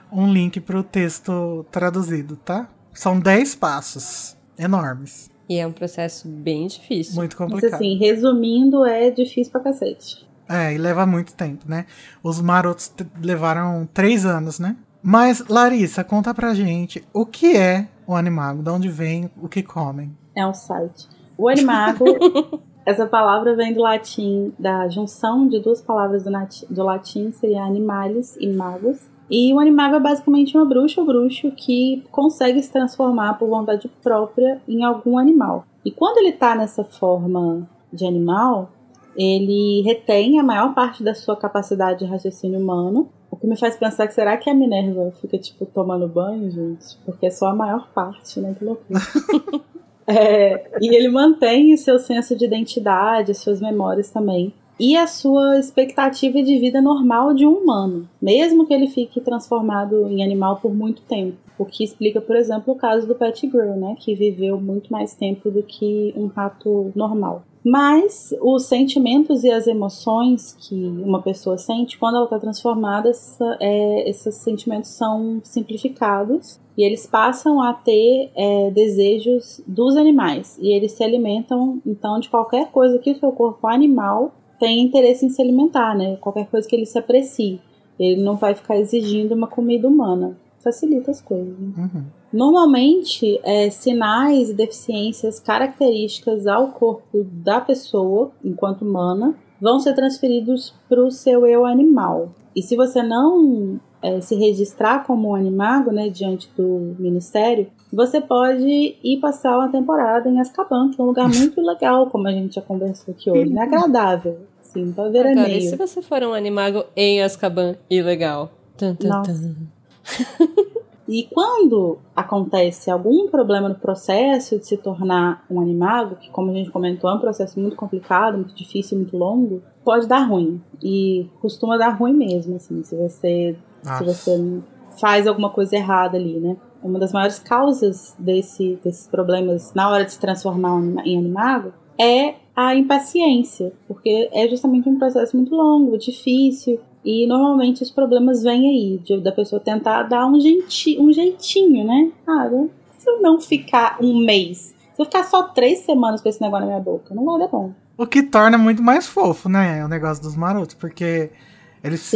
um link pro texto traduzido, tá? São 10 passos enormes. E é um processo bem difícil. Muito complicado. Mas assim, resumindo, é difícil pra cacete. E leva muito tempo, né? Os marotos levaram 3 anos, né? Mas, Larissa, conta pra gente o que é o Animago, de onde vem, o que comem. É um site. O Animago Essa palavra vem do latim, da junção de duas palavras do latim, seria animalis e magos. E o animago é basicamente uma bruxa ou bruxo que consegue se transformar por vontade própria em algum animal. E quando ele está nessa forma de animal, ele retém a maior parte da sua capacidade de raciocínio humano, o que me faz pensar que será que a Minerva fica, tipo, tomando banho, gente? Porque é só a maior parte, né? Que loucura. E ele mantém seu senso de identidade, suas memórias também. E a sua expectativa de vida normal de um humano, mesmo que ele fique transformado em animal por muito tempo. O que explica, por exemplo, o caso do Pettigrew, né? Que viveu muito mais tempo do que um rato normal. Mas os sentimentos e as emoções que uma pessoa sente, quando ela está transformada, esses sentimentos são simplificados e eles passam a ter desejos dos animais. E eles se alimentam, então, de qualquer coisa que o seu corpo animal tem interesse em se alimentar, né? Qualquer coisa que ele se aprecie. Ele não vai ficar exigindo uma comida humana. Facilita as coisas. Né? Uhum. Normalmente, sinais e deficiências características ao corpo da pessoa, enquanto humana, vão ser transferidos para o seu eu animal. E se você não se registrar como um animago, né, diante do ministério, você pode ir passar uma temporada em Azkaban, que é um lugar muito legal, como a gente já conversou aqui hoje, né? Agradável, assim, para veraneio. Agora, e se você for um animago em Azkaban, ilegal? Nossa. E quando acontece algum problema no processo de se tornar um animago, que como a gente comentou é um processo muito complicado, muito difícil, muito longo, pode dar ruim. E costuma dar ruim mesmo, assim, se você faz alguma coisa errada ali, né? Uma das maiores causas desses problemas na hora de se transformar em animago é a impaciência, porque é justamente um processo muito longo, difícil. E normalmente os problemas vêm aí, da pessoa tentar dar um jeitinho, né? Ah, se eu não ficar um mês, se eu ficar só 3 semanas com esse negócio na minha boca, não vai dar bom. O que torna muito mais fofo, né? O negócio dos marotos, porque eles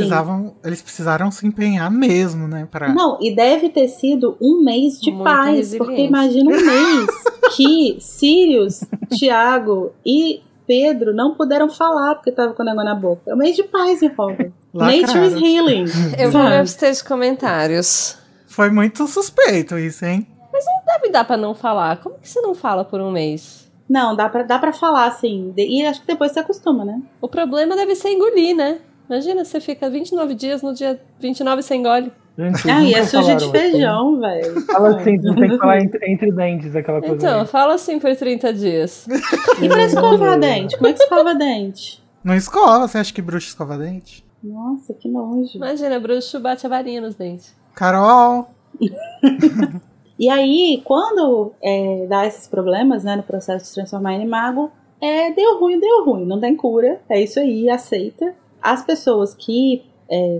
precisaram se empenhar mesmo, né? Não, e deve ter sido um mês de paz, porque imagina um mês que Sirius, Tiago e Pedro não puderam falar porque tava com o negócio na boca. É um mês de paz, hein, Robert? Nature is healing. Eu vou me abster de comentários. Foi muito suspeito isso, hein? Mas não deve dar pra não falar. Como que você não fala por um mês? Não, dá pra falar, sim. E acho que depois você acostuma, né? O problema deve ser engolir, né? Imagina, você fica 29 dias, no dia 29 você engole. Gente, e é suja de feijão, velho. Fala assim, tu tem que falar entre dentes, aquela coisa. Então, aí. Fala assim por 30 dias. E pra escovar dente? Como é que escova dente? Não escova, você acha que bruxo escova dente? Nossa, que nojo. Imagina, bruxo bate a varinha nos dentes. Carol! E aí, quando dá esses problemas, né, no processo de se transformar em animago, deu ruim, não tem cura, é isso aí, aceita. As pessoas que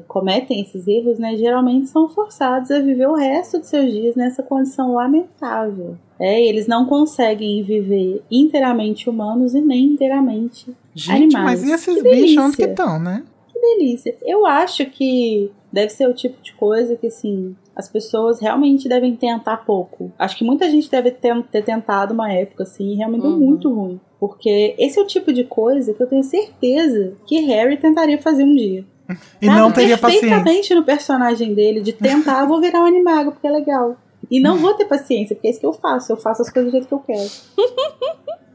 cometem esses erros, né, geralmente são forçados a viver o resto de seus dias nessa condição lamentável. Eles não conseguem viver inteiramente humanos e nem inteiramente animais. Mas e esses bichos onde que estão, né? Que delícia. Eu acho que deve ser o tipo de coisa que, assim, as pessoas realmente devem tentar pouco. Acho que muita gente deve ter tentado uma época, assim, e realmente deu muito ruim. Porque esse é o tipo de coisa que eu tenho certeza que Harry tentaria fazer um dia. E não teria paciência. Perfeitamente no personagem dele, de tentar, vou virar um animago, porque é legal. E não vou ter paciência, porque é isso que eu faço as coisas do jeito que eu quero.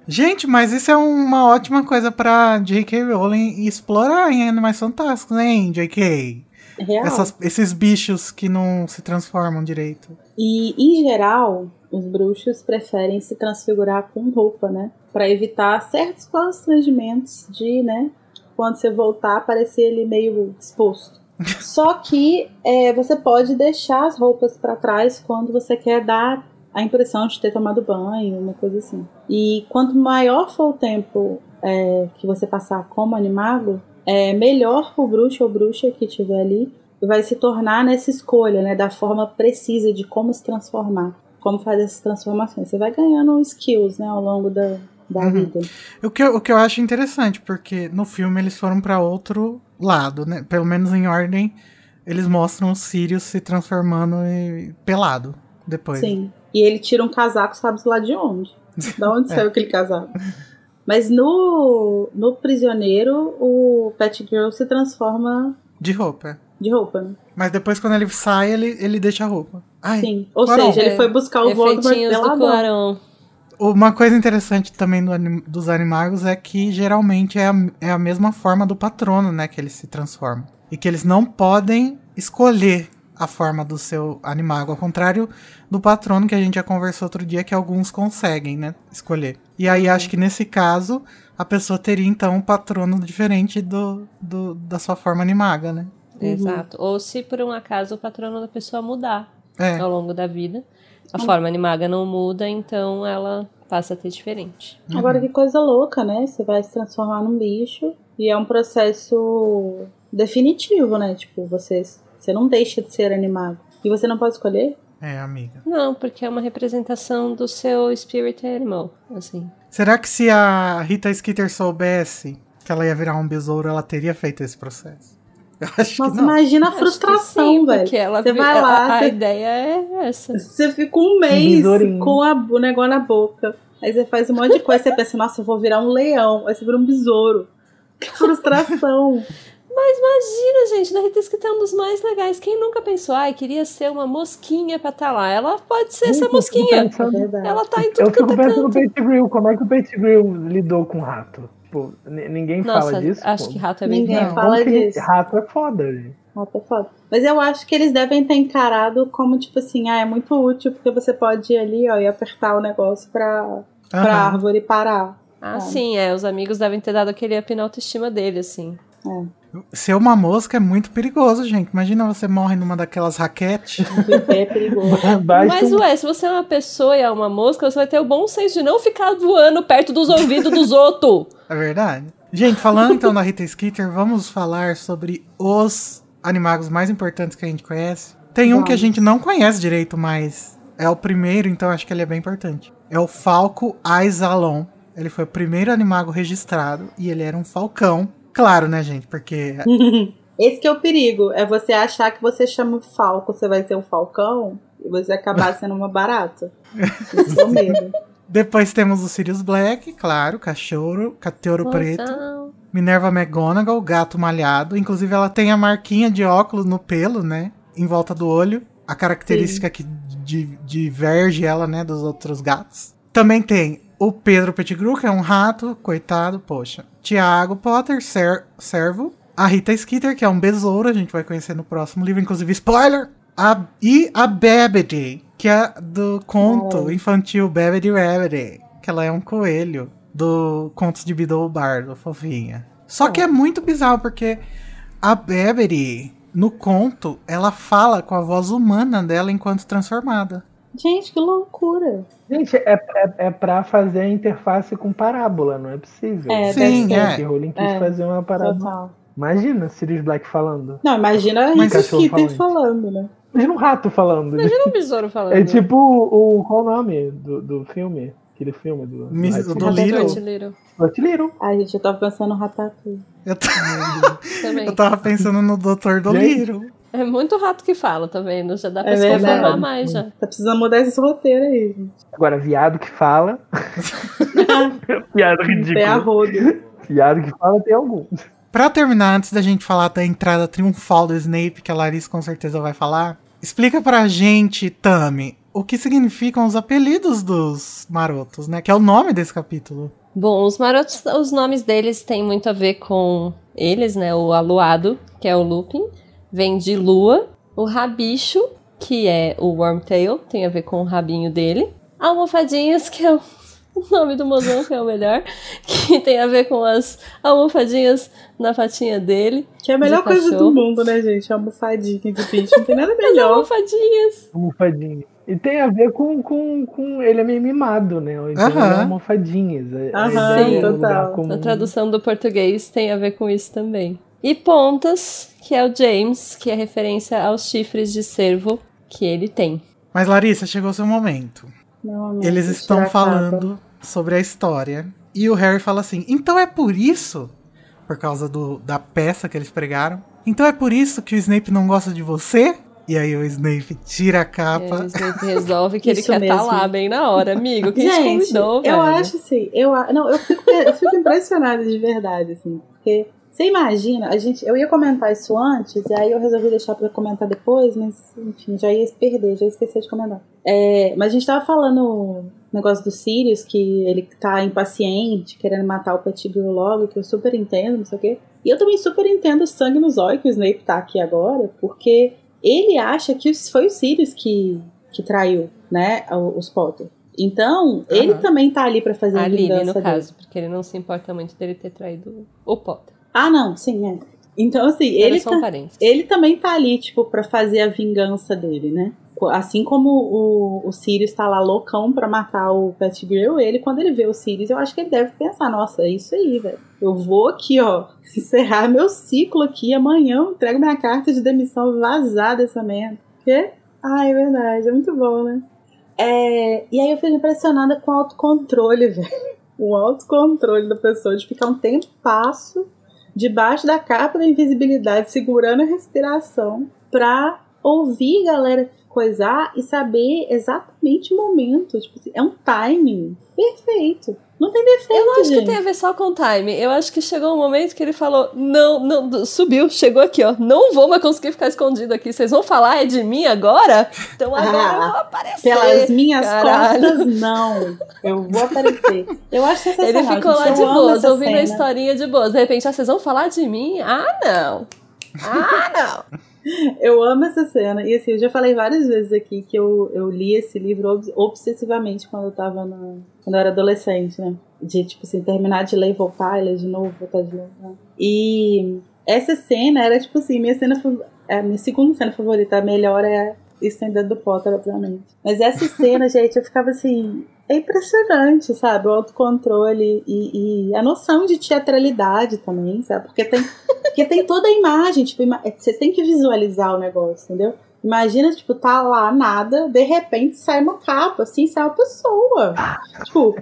Gente, mas isso é uma ótima coisa pra J.K. Rowling explorar em Animais Fantásticos, hein, J.K.? Real. Esses bichos que não se transformam direito. E, em geral, os bruxos preferem se transfigurar com roupa, né? Pra evitar certos constrangimentos de, né? Quando você voltar, parecer ele meio exposto. Só que você pode deixar as roupas pra trás quando você quer dar a impressão de ter tomado banho, uma coisa assim. E quanto maior for o tempo que você passar como animago, melhor o bruxo ou bruxa que estiver ali vai se tornar nessa escolha, né, da forma precisa de como se transformar, como fazer essas transformações. Você vai ganhando skills, né, ao longo da vida. O que eu acho interessante, porque no filme eles foram para outro lado, né? Pelo menos em Ordem, eles mostram o Sirius se transformando pelado depois. Sim, e ele tira um casaco, sabe-se lá de onde. Da onde saiu aquele casaco? Mas no Prisioneiro, o Pettigrew se transforma... De roupa. De roupa, né? Mas depois, quando ele sai, ele deixa a roupa. Ai, sim. Ou seja, ele foi buscar o Voldemort pela Clarão. Uma coisa interessante também dos Animagos é que geralmente é a mesma forma do patrono, né? Que eles se transformam. E que eles não podem escolher a forma do seu Animago. Ao contrário do patrono, que a gente já conversou outro dia, que alguns conseguem, né? Escolher. E aí, acho que nesse caso, a pessoa teria, então, um patrono diferente da sua forma animaga, né? Exato. Ou se, por um acaso, o patrono da pessoa mudar ao longo da vida. A forma animaga não muda, então ela passa a ter diferente. Agora, que coisa louca, né? Você vai se transformar num bicho e é um processo definitivo, né? Tipo, você não deixa de ser animago. E você não pode escolher? É, amiga. Não, porque é uma representação do seu spirit animal, assim. Será que se a Rita Skeeter soubesse que ela ia virar um besouro, ela teria feito esse processo? Acho Nossa, que imagina a frustração, sim, velho. Você vai lá, a ideia é essa. Você fica um mês com o negócio na boca. Aí você faz um monte de coisa, você pensa, nossa, eu vou virar um leão. Aí você vira um besouro. Que frustração. Mas imagina, gente, da Rita Skeeter é um dos mais legais. Quem nunca pensou, ai, queria ser uma mosquinha pra estar lá? Ela pode ser essa mosquinha. Ela tá em tudo que eu tô pensando. Eu fico pensando no Pettigrew, como é que o Pettigrew lidou com o rato? Tipo, ninguém fala disso. Acho que rato é bem legal. Ninguém fala disso. Rato é foda, gente. Rato é foda. Mas eu acho que eles devem ter encarado como, tipo assim, ah, é muito útil, porque você pode ir ali, ó, e apertar o negócio pra árvore parar. Ah, sim, os amigos devem ter dado aquele up na autoestima dele, assim. Ser uma mosca é muito perigoso, gente. Imagina você morre numa daquelas raquetes. É perigoso. Mas ué, se você é uma pessoa e é uma mosca, você vai ter o bom senso de não ficar voando perto dos ouvidos dos outros. É verdade. Gente, falando então da Rita Skeeter, vamos falar sobre os animagos mais importantes que a gente conhece. Tem um que a gente não conhece direito, mas é o primeiro, então acho que ele é bem importante. É o Falco Aizalon. Ele foi o primeiro animago registrado e ele era um falcão. Claro, né, gente? Porque... Esse que é o perigo. É você achar que você chama o falco, você vai ser um falcão e você acabar sendo uma barata. Isso é o medo. Depois temos o Sirius Black, claro, cachorro, cateouro preto. Minerva McGonagall, gato malhado. Inclusive, ela tem a marquinha de óculos no pelo, né? Em volta do olho. A característica que diverge ela, né, dos outros gatos. Também tem... O Pedro Pettigrew, que é um rato, coitado, poxa. Tiago Potter, servo. A Rita Skeeter, que é um besouro, a gente vai conhecer no próximo livro, inclusive spoiler. E a Babbity, que é do conto infantil Babbity Rabbity, que ela é um coelho do Contos de Biddle Bardo, fofinha. Só que é muito bizarro, porque a Babbity, no conto, ela fala com a voz humana dela enquanto transformada. Gente, que loucura. Gente, é pra fazer a interface com parábola, não é possível. Sim, é. J.K. Rowling quis fazer uma parábola. Total. Imagina Sirius Black falando. Não, imagina a Rita Skeeter falando, né? Imagina um rato falando. Imagina um besouro falando. É tipo qual o nome do filme? Aquele filme do Little. Ai, gente, eu tava pensando no Ratatouille. Eu tava pensando no Dr. Dolittle. É muito rato que fala, tá vendo? Já dá pra se conformar mais, já. Tá precisando mudar esse roteiro aí, gente. Agora, viado que fala... Viado ridículo. Tem a roda. Viado que fala tem algum. Pra terminar, antes da gente falar da entrada triunfal do Snape, que a Larissa com certeza vai falar, explica pra gente, Tami, o que significam os apelidos dos marotos, né? Que é o nome desse capítulo. Bom, os marotos, os nomes deles têm muito a ver com eles, né? O Aluado, que é o Lupin. Vem de lua. O rabicho, que é o Wormtail, tem a ver com o rabinho dele. Almofadinhas, que é o nome do mozão, que é o melhor, que tem a ver com as almofadinhas na patinha dele. Que é a melhor coisa do mundo, né, gente? Almofadinha de bicho, não tem nada melhor. As almofadinhas. Almofadinha. E tem a ver com ele é meio mimado, né? Então é almofadinhas. Sim, total. A tradução do português tem a ver com isso também. E Pontas, que é o James, que é referência aos chifres de cervo que ele tem. Mas, Larissa, chegou o seu momento. Eles estão falando sobre a história. E o Harry fala assim, então é por isso, por causa da peça que eles pregaram, então é por isso que o Snape não gosta de você? E aí o Snape tira a capa. É, o Snape resolve que ele quer estar lá bem na hora, amigo. Quem te convidou, velho? Eu acho assim, eu fico impressionada de verdade, assim, porque você imagina, eu ia comentar isso antes, e aí eu resolvi deixar pra comentar depois, mas enfim, já ia perder, já esqueci de comentar. É, mas a gente tava falando o negócio do Sirius, que ele tá impaciente, querendo matar o Pettigrew logo, que eu super entendo, não sei o quê. E eu também super entendo o sangue no zóio que o Snape tá aqui agora, porque ele acha que foi o Sirius que traiu, né, os Potter. Então, ele também tá ali pra fazer a vingança dele. No caso, porque ele não se importa muito dele ter traído o Potter. Ah, não, sim, é. Então, assim, ele também tá ali, tipo, pra fazer a vingança dele, né? Assim como o Sirius tá lá loucão pra matar o Pettigrew, quando ele vê o Sirius, eu acho que ele deve pensar, nossa, é isso aí, velho. Eu vou aqui, ó, encerrar meu ciclo aqui, amanhã eu entrego minha carta de demissão vazada essa merda. Quê? Ah, é verdade, é muito bom, né? É, e aí eu fico impressionada com o autocontrole, velho. O autocontrole da pessoa de ficar um tempasso debaixo da capa da invisibilidade, segurando a respiração, pra ouvir a galera coisar e saber exatamente o momento. Tipo assim, é um timing perfeito. Não tem defeito, eu não acho, gente, que tem a ver só com o timing. Eu acho que chegou um momento que ele falou, não, subiu, chegou aqui, ó. Não vou mais conseguir ficar escondido aqui. Vocês vão falar é de mim agora? Então agora eu vou aparecer. Pelas minhas costas, não. Eu vou aparecer. Eu acho sensacional. Ele ficou lá de boas, ouvindo a historinha de boas. De repente, vocês vão falar de mim? Ah, não. Eu amo essa cena. E assim, eu já falei várias vezes aqui que eu li esse livro obsessivamente quando eu era adolescente, né? De tipo assim, terminar de ler e voltar, ler de novo, voltar de novo, né? E essa cena era tipo assim, minha segunda cena favorita. A melhor é Estendendo do Potter, obviamente. Mas essa cena, gente, eu ficava assim, é impressionante, sabe? O autocontrole e a noção de teatralidade também, sabe? Porque tem toda a imagem, tipo, você tem que visualizar o negócio, entendeu? Imagina, tipo, tá lá, nada, de repente sai uma capa, assim, sai uma pessoa. Tipo,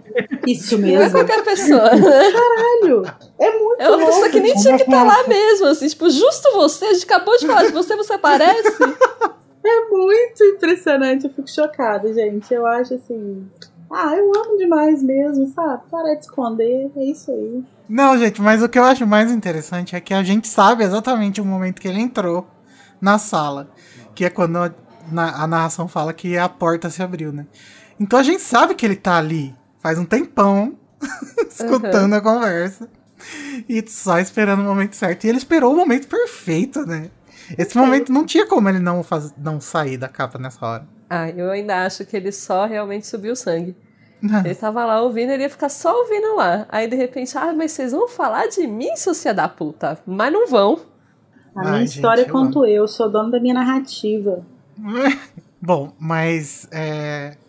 isso mesmo. Não é qualquer pessoa, né? Caralho, é muito louco. É uma pessoa que nem tinha que estar lá mesmo, assim, tipo, justo você, a gente acabou de falar de você aparece. É muito impressionante, eu fico chocada, gente. Eu acho assim, eu amo demais mesmo, sabe? Para de esconder, é isso aí. Não, gente, mas o que eu acho mais interessante é que a gente sabe exatamente o momento que ele entrou na sala, que é quando a narração fala que a porta se abriu, né? Então a gente sabe que ele tá ali faz um tempão, escutando a conversa e só esperando o momento certo. E ele esperou o momento perfeito, né? Esse momento não tinha como ele não sair da capa nessa hora. Ah, eu ainda acho que ele só realmente subiu o sangue. Ele tava lá ouvindo, ele ia ficar só ouvindo lá. Aí de repente, mas vocês vão falar de mim, sócia da puta. Mas não vão. A minha história, gente, eu sou dono da minha narrativa. Bom, mas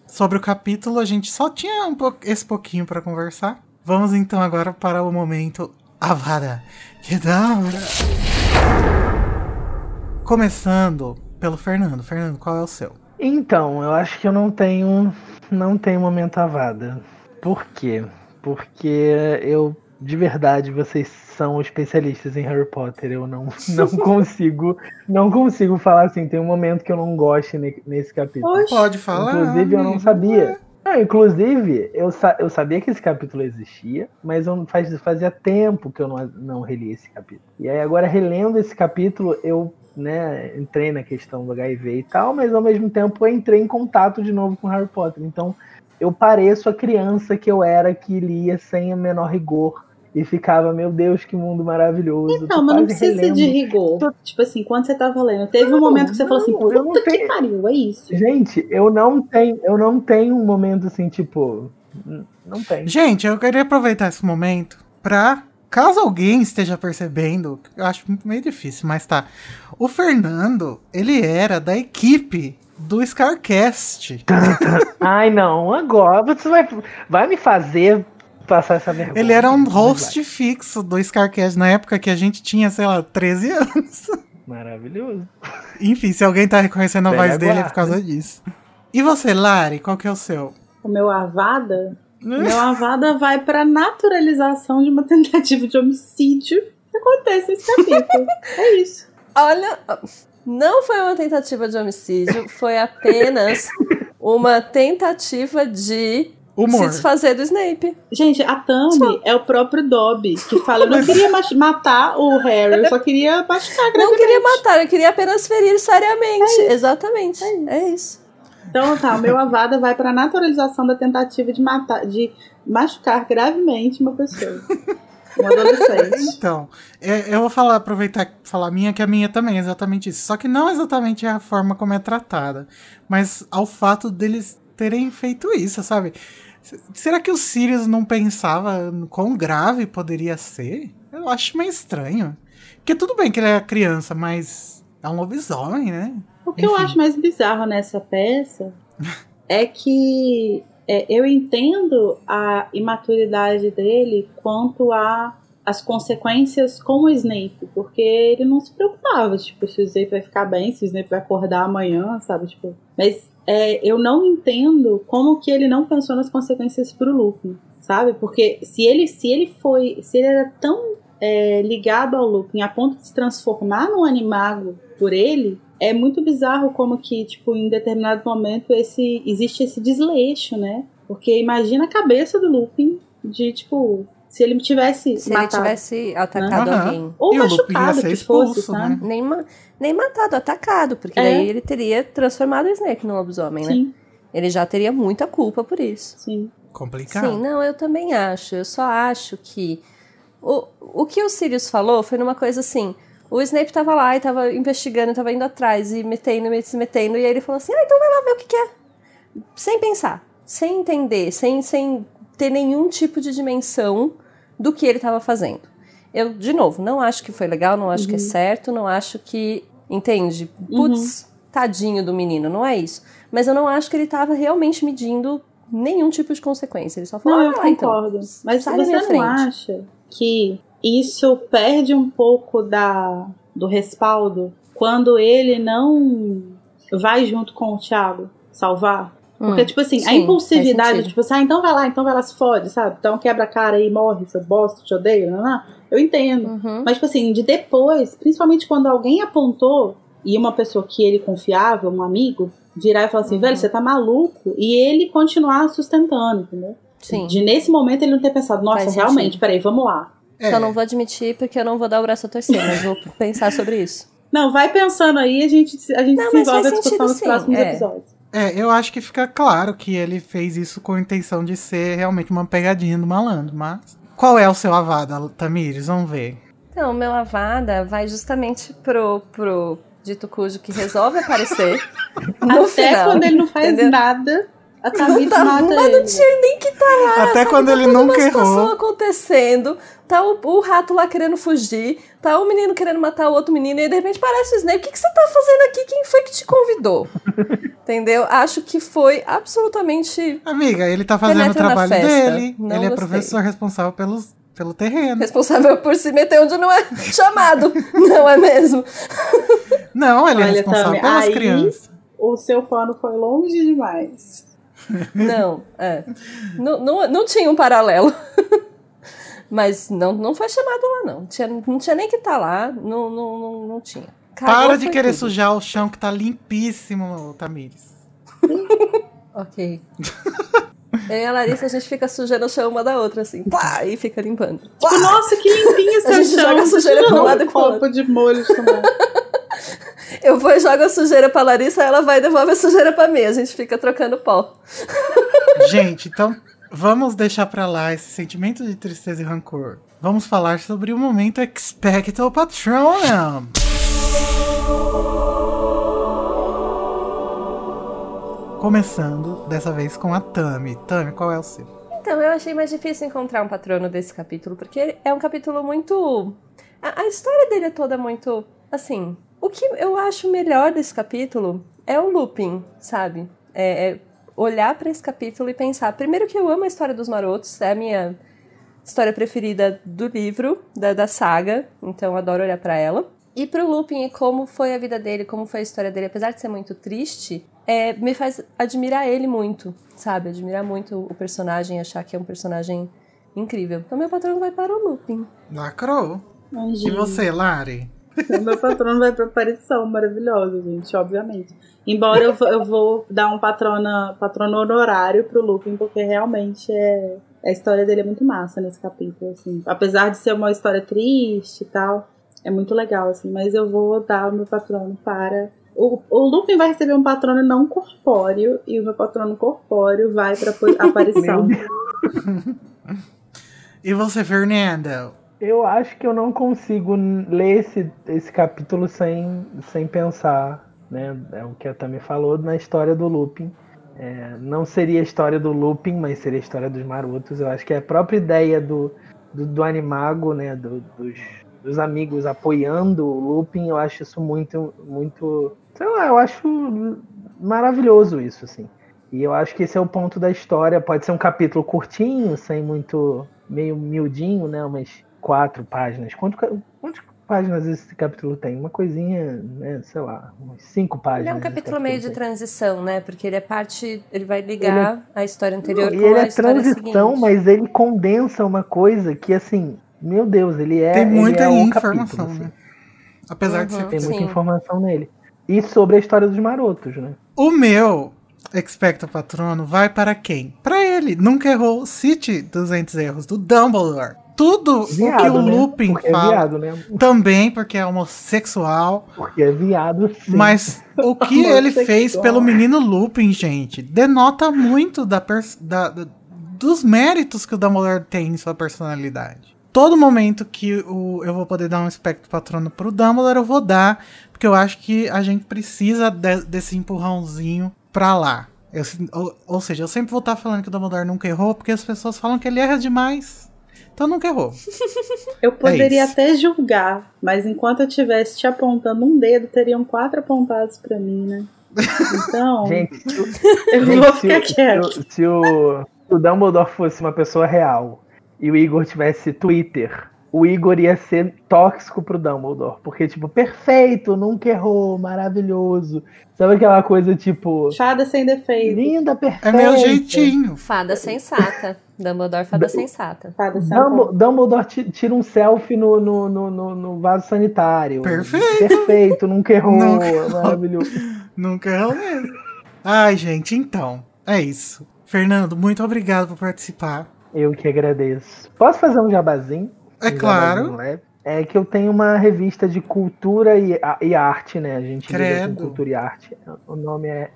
sobre o capítulo a gente só tinha esse pouquinho pra conversar. Vamos então agora para o momento Avada Kedavra. Começando pelo Fernando. Fernando, qual é o seu? Então, eu acho que eu não tenho momento avada. Por quê? Porque de verdade, vocês são especialistas em Harry Potter. Eu não consigo falar assim, tem um momento que eu não gosto nesse capítulo. Oxe, pode falar. Inclusive, eu não sabia. Não, inclusive, eu sabia que esse capítulo existia, mas fazia tempo que eu não reli esse capítulo. E aí agora, relendo esse capítulo, eu, né, entrei na questão do HIV e tal, mas ao mesmo tempo eu entrei em contato de novo com Harry Potter. Então, eu pareço a criança que eu era, que lia sem o menor rigor e ficava, meu Deus, que mundo maravilhoso. Então, mas não precisa de rigor. Tipo assim, quando você tava lendo, teve um momento que você falou assim, puta que pariu, é isso. Gente, eu não tenho um momento assim, tipo, não tem. Gente, eu queria aproveitar esse momento pra, caso alguém esteja percebendo, eu acho meio difícil, mas tá. O Fernando, ele era da equipe do Scarcast. Ai, não, agora você vai me fazer passar essa vergonha. Ele era um host fixo do Scarcast na época que a gente tinha, sei lá, 13 anos. Maravilhoso. Enfim, se alguém tá reconhecendo a voz dele é por causa disso. E você, Lari, qual que é o seu? O meu avada? Meu avada vai pra naturalização de uma tentativa de homicídio que acontece nesse capítulo. É isso. Olha, Não foi uma tentativa de homicídio, foi apenas uma tentativa de humor. Se desfazer do Snape. Gente, a Tami é o próprio Dobby, que fala, eu não queria matar o Harry, eu só queria machucar gravemente. Não queria matar, eu queria apenas ferir seriamente. É exatamente, é isso. Então tá, o meu avada vai pra naturalização da tentativa de matar, de machucar gravemente uma pessoa. Um adolescente. Então, eu vou falar, aproveitar e falar a minha, que a minha também é exatamente isso. Só que não exatamente é a forma como é tratada, mas ao fato deles terem feito isso, sabe? Será que o Sirius não pensava quão grave poderia ser? Eu acho meio estranho. Porque tudo bem que ele é criança, mas é um lobisomem, né? O que eu acho mais bizarro nessa peça é que eu entendo a imaturidade dele quanto às consequências com o Snape, porque ele não se preocupava, tipo, se o Snape vai ficar bem, se o Snape vai acordar amanhã, sabe? Tipo, mas eu não entendo como que ele não pensou nas consequências pro Lupin, sabe? Porque se ele era tão ligado ao Lupin a ponto de se transformar num animago por ele, é muito bizarro como que, tipo, em determinado momento existe esse desleixo, né? Porque imagina a cabeça do Lupin de, tipo, se ele tivesse matado. Se ele tivesse atacado, né? Alguém. Ou e machucado, o que expulso, fosse, né? Tá? Nem matado, atacado, porque daí ele teria transformado o Snape num lobisomem, sim, né? Ele já teria muita culpa por isso. Sim. Complicado. Sim, não, eu também acho. Eu só acho que o que o Sirius falou foi numa coisa assim... O Snape tava lá e tava investigando, tava indo atrás e se metendo, e aí ele falou assim, então vai lá ver o que é. Sem pensar, sem entender, sem ter nenhum tipo de dimensão do que ele tava fazendo. Eu, de novo, não acho que foi legal, não acho que é certo, não acho que... Entende? Putz, tadinho do menino, não é isso. Mas eu não acho que ele tava realmente medindo nenhum tipo de consequência. Ele só falou, não, eu concordo. Então, mas você não acha que... Isso perde um pouco do respaldo quando ele não vai junto com o Thiago salvar. Porque, tipo assim, sim, a impulsividade, tipo assim, então vai lá, se fode, sabe? Então quebra a cara aí, morre, seu bosta, te odeio, não. Eu entendo. Mas, tipo assim, de depois, principalmente quando alguém apontou e uma pessoa que ele confiava, um amigo, virar e falar assim, velho, você tá maluco? E ele continuar sustentando, entendeu? Sim. De nesse momento ele não ter pensado, nossa, faz realmente, sentido. Peraí, vamos lá. Só não vou admitir porque eu não vou dar o braço a torcer, mas vou pensar sobre isso. Não, vai pensando aí, a gente desenvolve a discussão nos próximos episódios. Eu acho que fica claro que ele fez isso com a intenção de ser realmente uma pegadinha do malandro, mas... Qual é o seu avada, Tamiris? Vamos ver. Então, o meu avada vai justamente pro dito cujo que resolve aparecer no final, quando ele não faz nada... A Tamiris mata ele. Mas não tinha nem que tá lá. Até sabe? Quando ele nunca errou. Tá uma situação acontecendo, tá o rato lá querendo fugir, tá o menino querendo matar o outro menino, e aí de repente parece o Snape. O que você tá fazendo aqui? Quem foi que te convidou? Entendeu? Acho que foi absolutamente... Amiga, ele tá fazendo o trabalho dele. Não ele gostei. É professor responsável pelo terreno. Responsável por se meter onde não é chamado. Não é mesmo? Não, ele é responsável pelas crianças. O seu pano foi longe demais. Não, não tinha um paralelo. Mas não foi chamado lá, não. Não tinha nem que estar lá. Não tinha. Cagou. Para de querer tudo. Sujar o chão que tá limpíssimo, Tamiris. Ok. Eu e a Larissa, a gente fica sujando o chão uma da outra, assim. Pá, e fica limpando. Pá. Tipo, nossa, que limpinho esse chão. A gente joga a sujeira pra um lado e pro outro. Copo de molho de tomate. Eu vou e jogo a sujeira pra Larissa, ela vai e devolve a sujeira pra mim. A gente fica trocando pó. Gente, então vamos deixar pra lá esse sentimento de tristeza e rancor. Vamos falar sobre o momento Expecto Patronum. Começando, dessa vez, com a Tami. Tami, qual é o seu? Então, eu achei mais difícil encontrar um patrono desse capítulo, porque é um capítulo muito... A história dele é toda muito, assim... O que eu acho melhor desse capítulo é o Lupin, sabe? É olhar pra esse capítulo e pensar... Primeiro que eu amo a história dos marotos. É a minha história preferida do livro, da saga. Então, eu adoro olhar pra ela. E pro Lupin, como foi a vida dele, como foi a história dele. Apesar de ser muito triste, me faz admirar ele muito, sabe? Admirar muito o personagem, achar que é um personagem incrível. Então, meu patrono vai para o Lupin. Lacrou. E você, Lari? O meu patrono vai pra aparição maravilhosa, gente, obviamente. Embora eu vou dar um patrono honorário pro Lupin, porque realmente a história dele é muito massa nesse capítulo, assim. Apesar de ser uma história triste e tal, é muito legal, assim. Mas eu vou dar o meu patrono para... O Lupin vai receber um patrono não corpóreo, e o meu patrono corpóreo vai pra aparição. E você, Fernanda? Eu acho que eu não consigo ler esse capítulo sem pensar, né? É o que a Tami falou na história do Lupin. É, não seria a história do Lupin, mas seria a história dos marotos. Eu acho que a própria ideia do Animago, né? Dos amigos apoiando o Lupin, eu acho isso muito, muito... Sei lá, eu acho maravilhoso isso, assim. E eu acho que esse é o ponto da história. Pode ser um capítulo curtinho, sem muito... meio miudinho, né? Umas 4 páginas. Quantas páginas esse capítulo tem? Uma coisinha, né? Sei lá, umas 5 páginas. Ele é um capítulo meio de transição, né? Porque ele é parte... Ele vai ligar a história anterior com a história seguinte. Ele é transição, mas ele condensa uma coisa que, assim... Meu Deus, ele é... Tem muita informação, né? Apesar de ser... Tem muita informação nele. E sobre a história dos marotos, né? O meu... Expecto Patrono vai para quem? Para ele. Nunca errou. Cite 200 erros do Dumbledore. Tudo viado, o que o Lupin fala. É viado, né? Também porque é homossexual. Porque é viado, sim. Mas o que ele fez pelo menino Lupin, gente, denota muito dos méritos que o Dumbledore tem em sua personalidade. Todo momento que eu vou poder dar um Expecto Patrono pro Dumbledore, eu vou dar. Porque eu acho que a gente precisa desse empurrãozinho pra lá. Ou seja, eu sempre vou estar falando que o Dumbledore nunca errou, porque as pessoas falam que ele erra demais. Então nunca errou. Eu poderia até julgar, mas enquanto eu estivesse te apontando um dedo, teriam 4 apontados pra mim, né? Então... gente, vou ficar quieto. Se o Dumbledore fosse uma pessoa real e o Igor tivesse Twitter, o Igor ia ser tóxico pro Dumbledore. Porque, tipo, perfeito, nunca errou, maravilhoso. Sabe aquela coisa, tipo... Fada sem defeito. Linda, perfeita. É meu jeitinho. Fada sensata. Dumbledore, fada sensata. Dumbledore tira um selfie no vaso sanitário. Perfeito. Perfeito, nunca errou, maravilhoso. Nunca errou mesmo. Ai, gente, então, é isso. Fernando, muito obrigado por participar. Eu que agradeço. Posso fazer um jabazinho? É claro. É que eu tenho uma revista de cultura e arte, né? A gente lida com cultura e arte. O nome é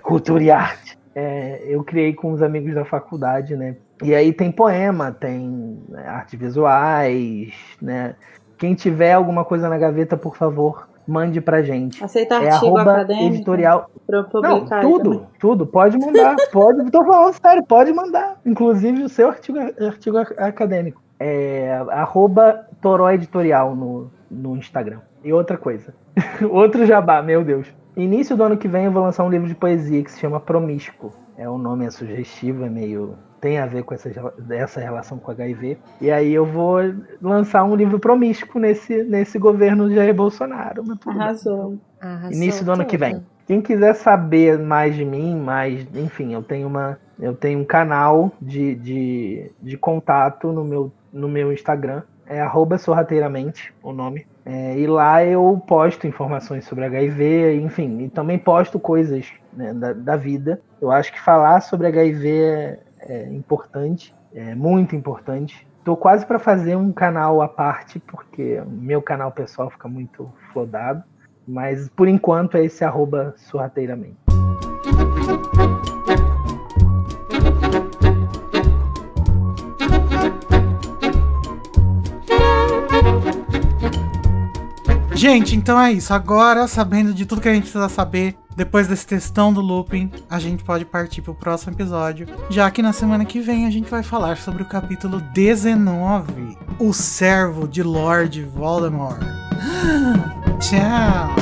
Cultura e Arte. É, eu criei com os amigos da faculdade, né? E aí tem poema, tem artes visuais, né? Quem tiver alguma coisa na gaveta, por favor, mande pra gente. Aceita artigo acadêmico? Editorial. Não, tudo. Pode mandar. Pode, tô falando sério, pode mandar. Inclusive o seu artigo acadêmico. @ Toró Editorial no Instagram. E outra coisa. Outro jabá, meu Deus. Início do ano que vem eu vou lançar um livro de poesia que se chama Promíscuo. O nome é sugestivo, é meio... Tem a ver com essa relação com HIV. E aí eu vou lançar um livro promíscuo nesse governo de Jair Bolsonaro. Arrasou. Início do ano que vem. Quem quiser saber mais de mim, enfim, eu tenho um canal de contato no meu Instagram, é @sorrateiramente, o nome. E lá eu posto informações sobre HIV, enfim, e também posto coisas, né, da vida. Eu acho que falar sobre HIV é importante, é muito importante. Tô quase para fazer um canal à parte, porque meu canal pessoal fica muito flodado, mas por enquanto é esse @sorrateiramente. Gente, então é isso. Agora, sabendo de tudo que a gente precisa saber, depois desse textão do Lupin, a gente pode partir pro próximo episódio, já que na semana que vem a gente vai falar sobre o capítulo 19, O Servo de Lord Voldemort. Tchau!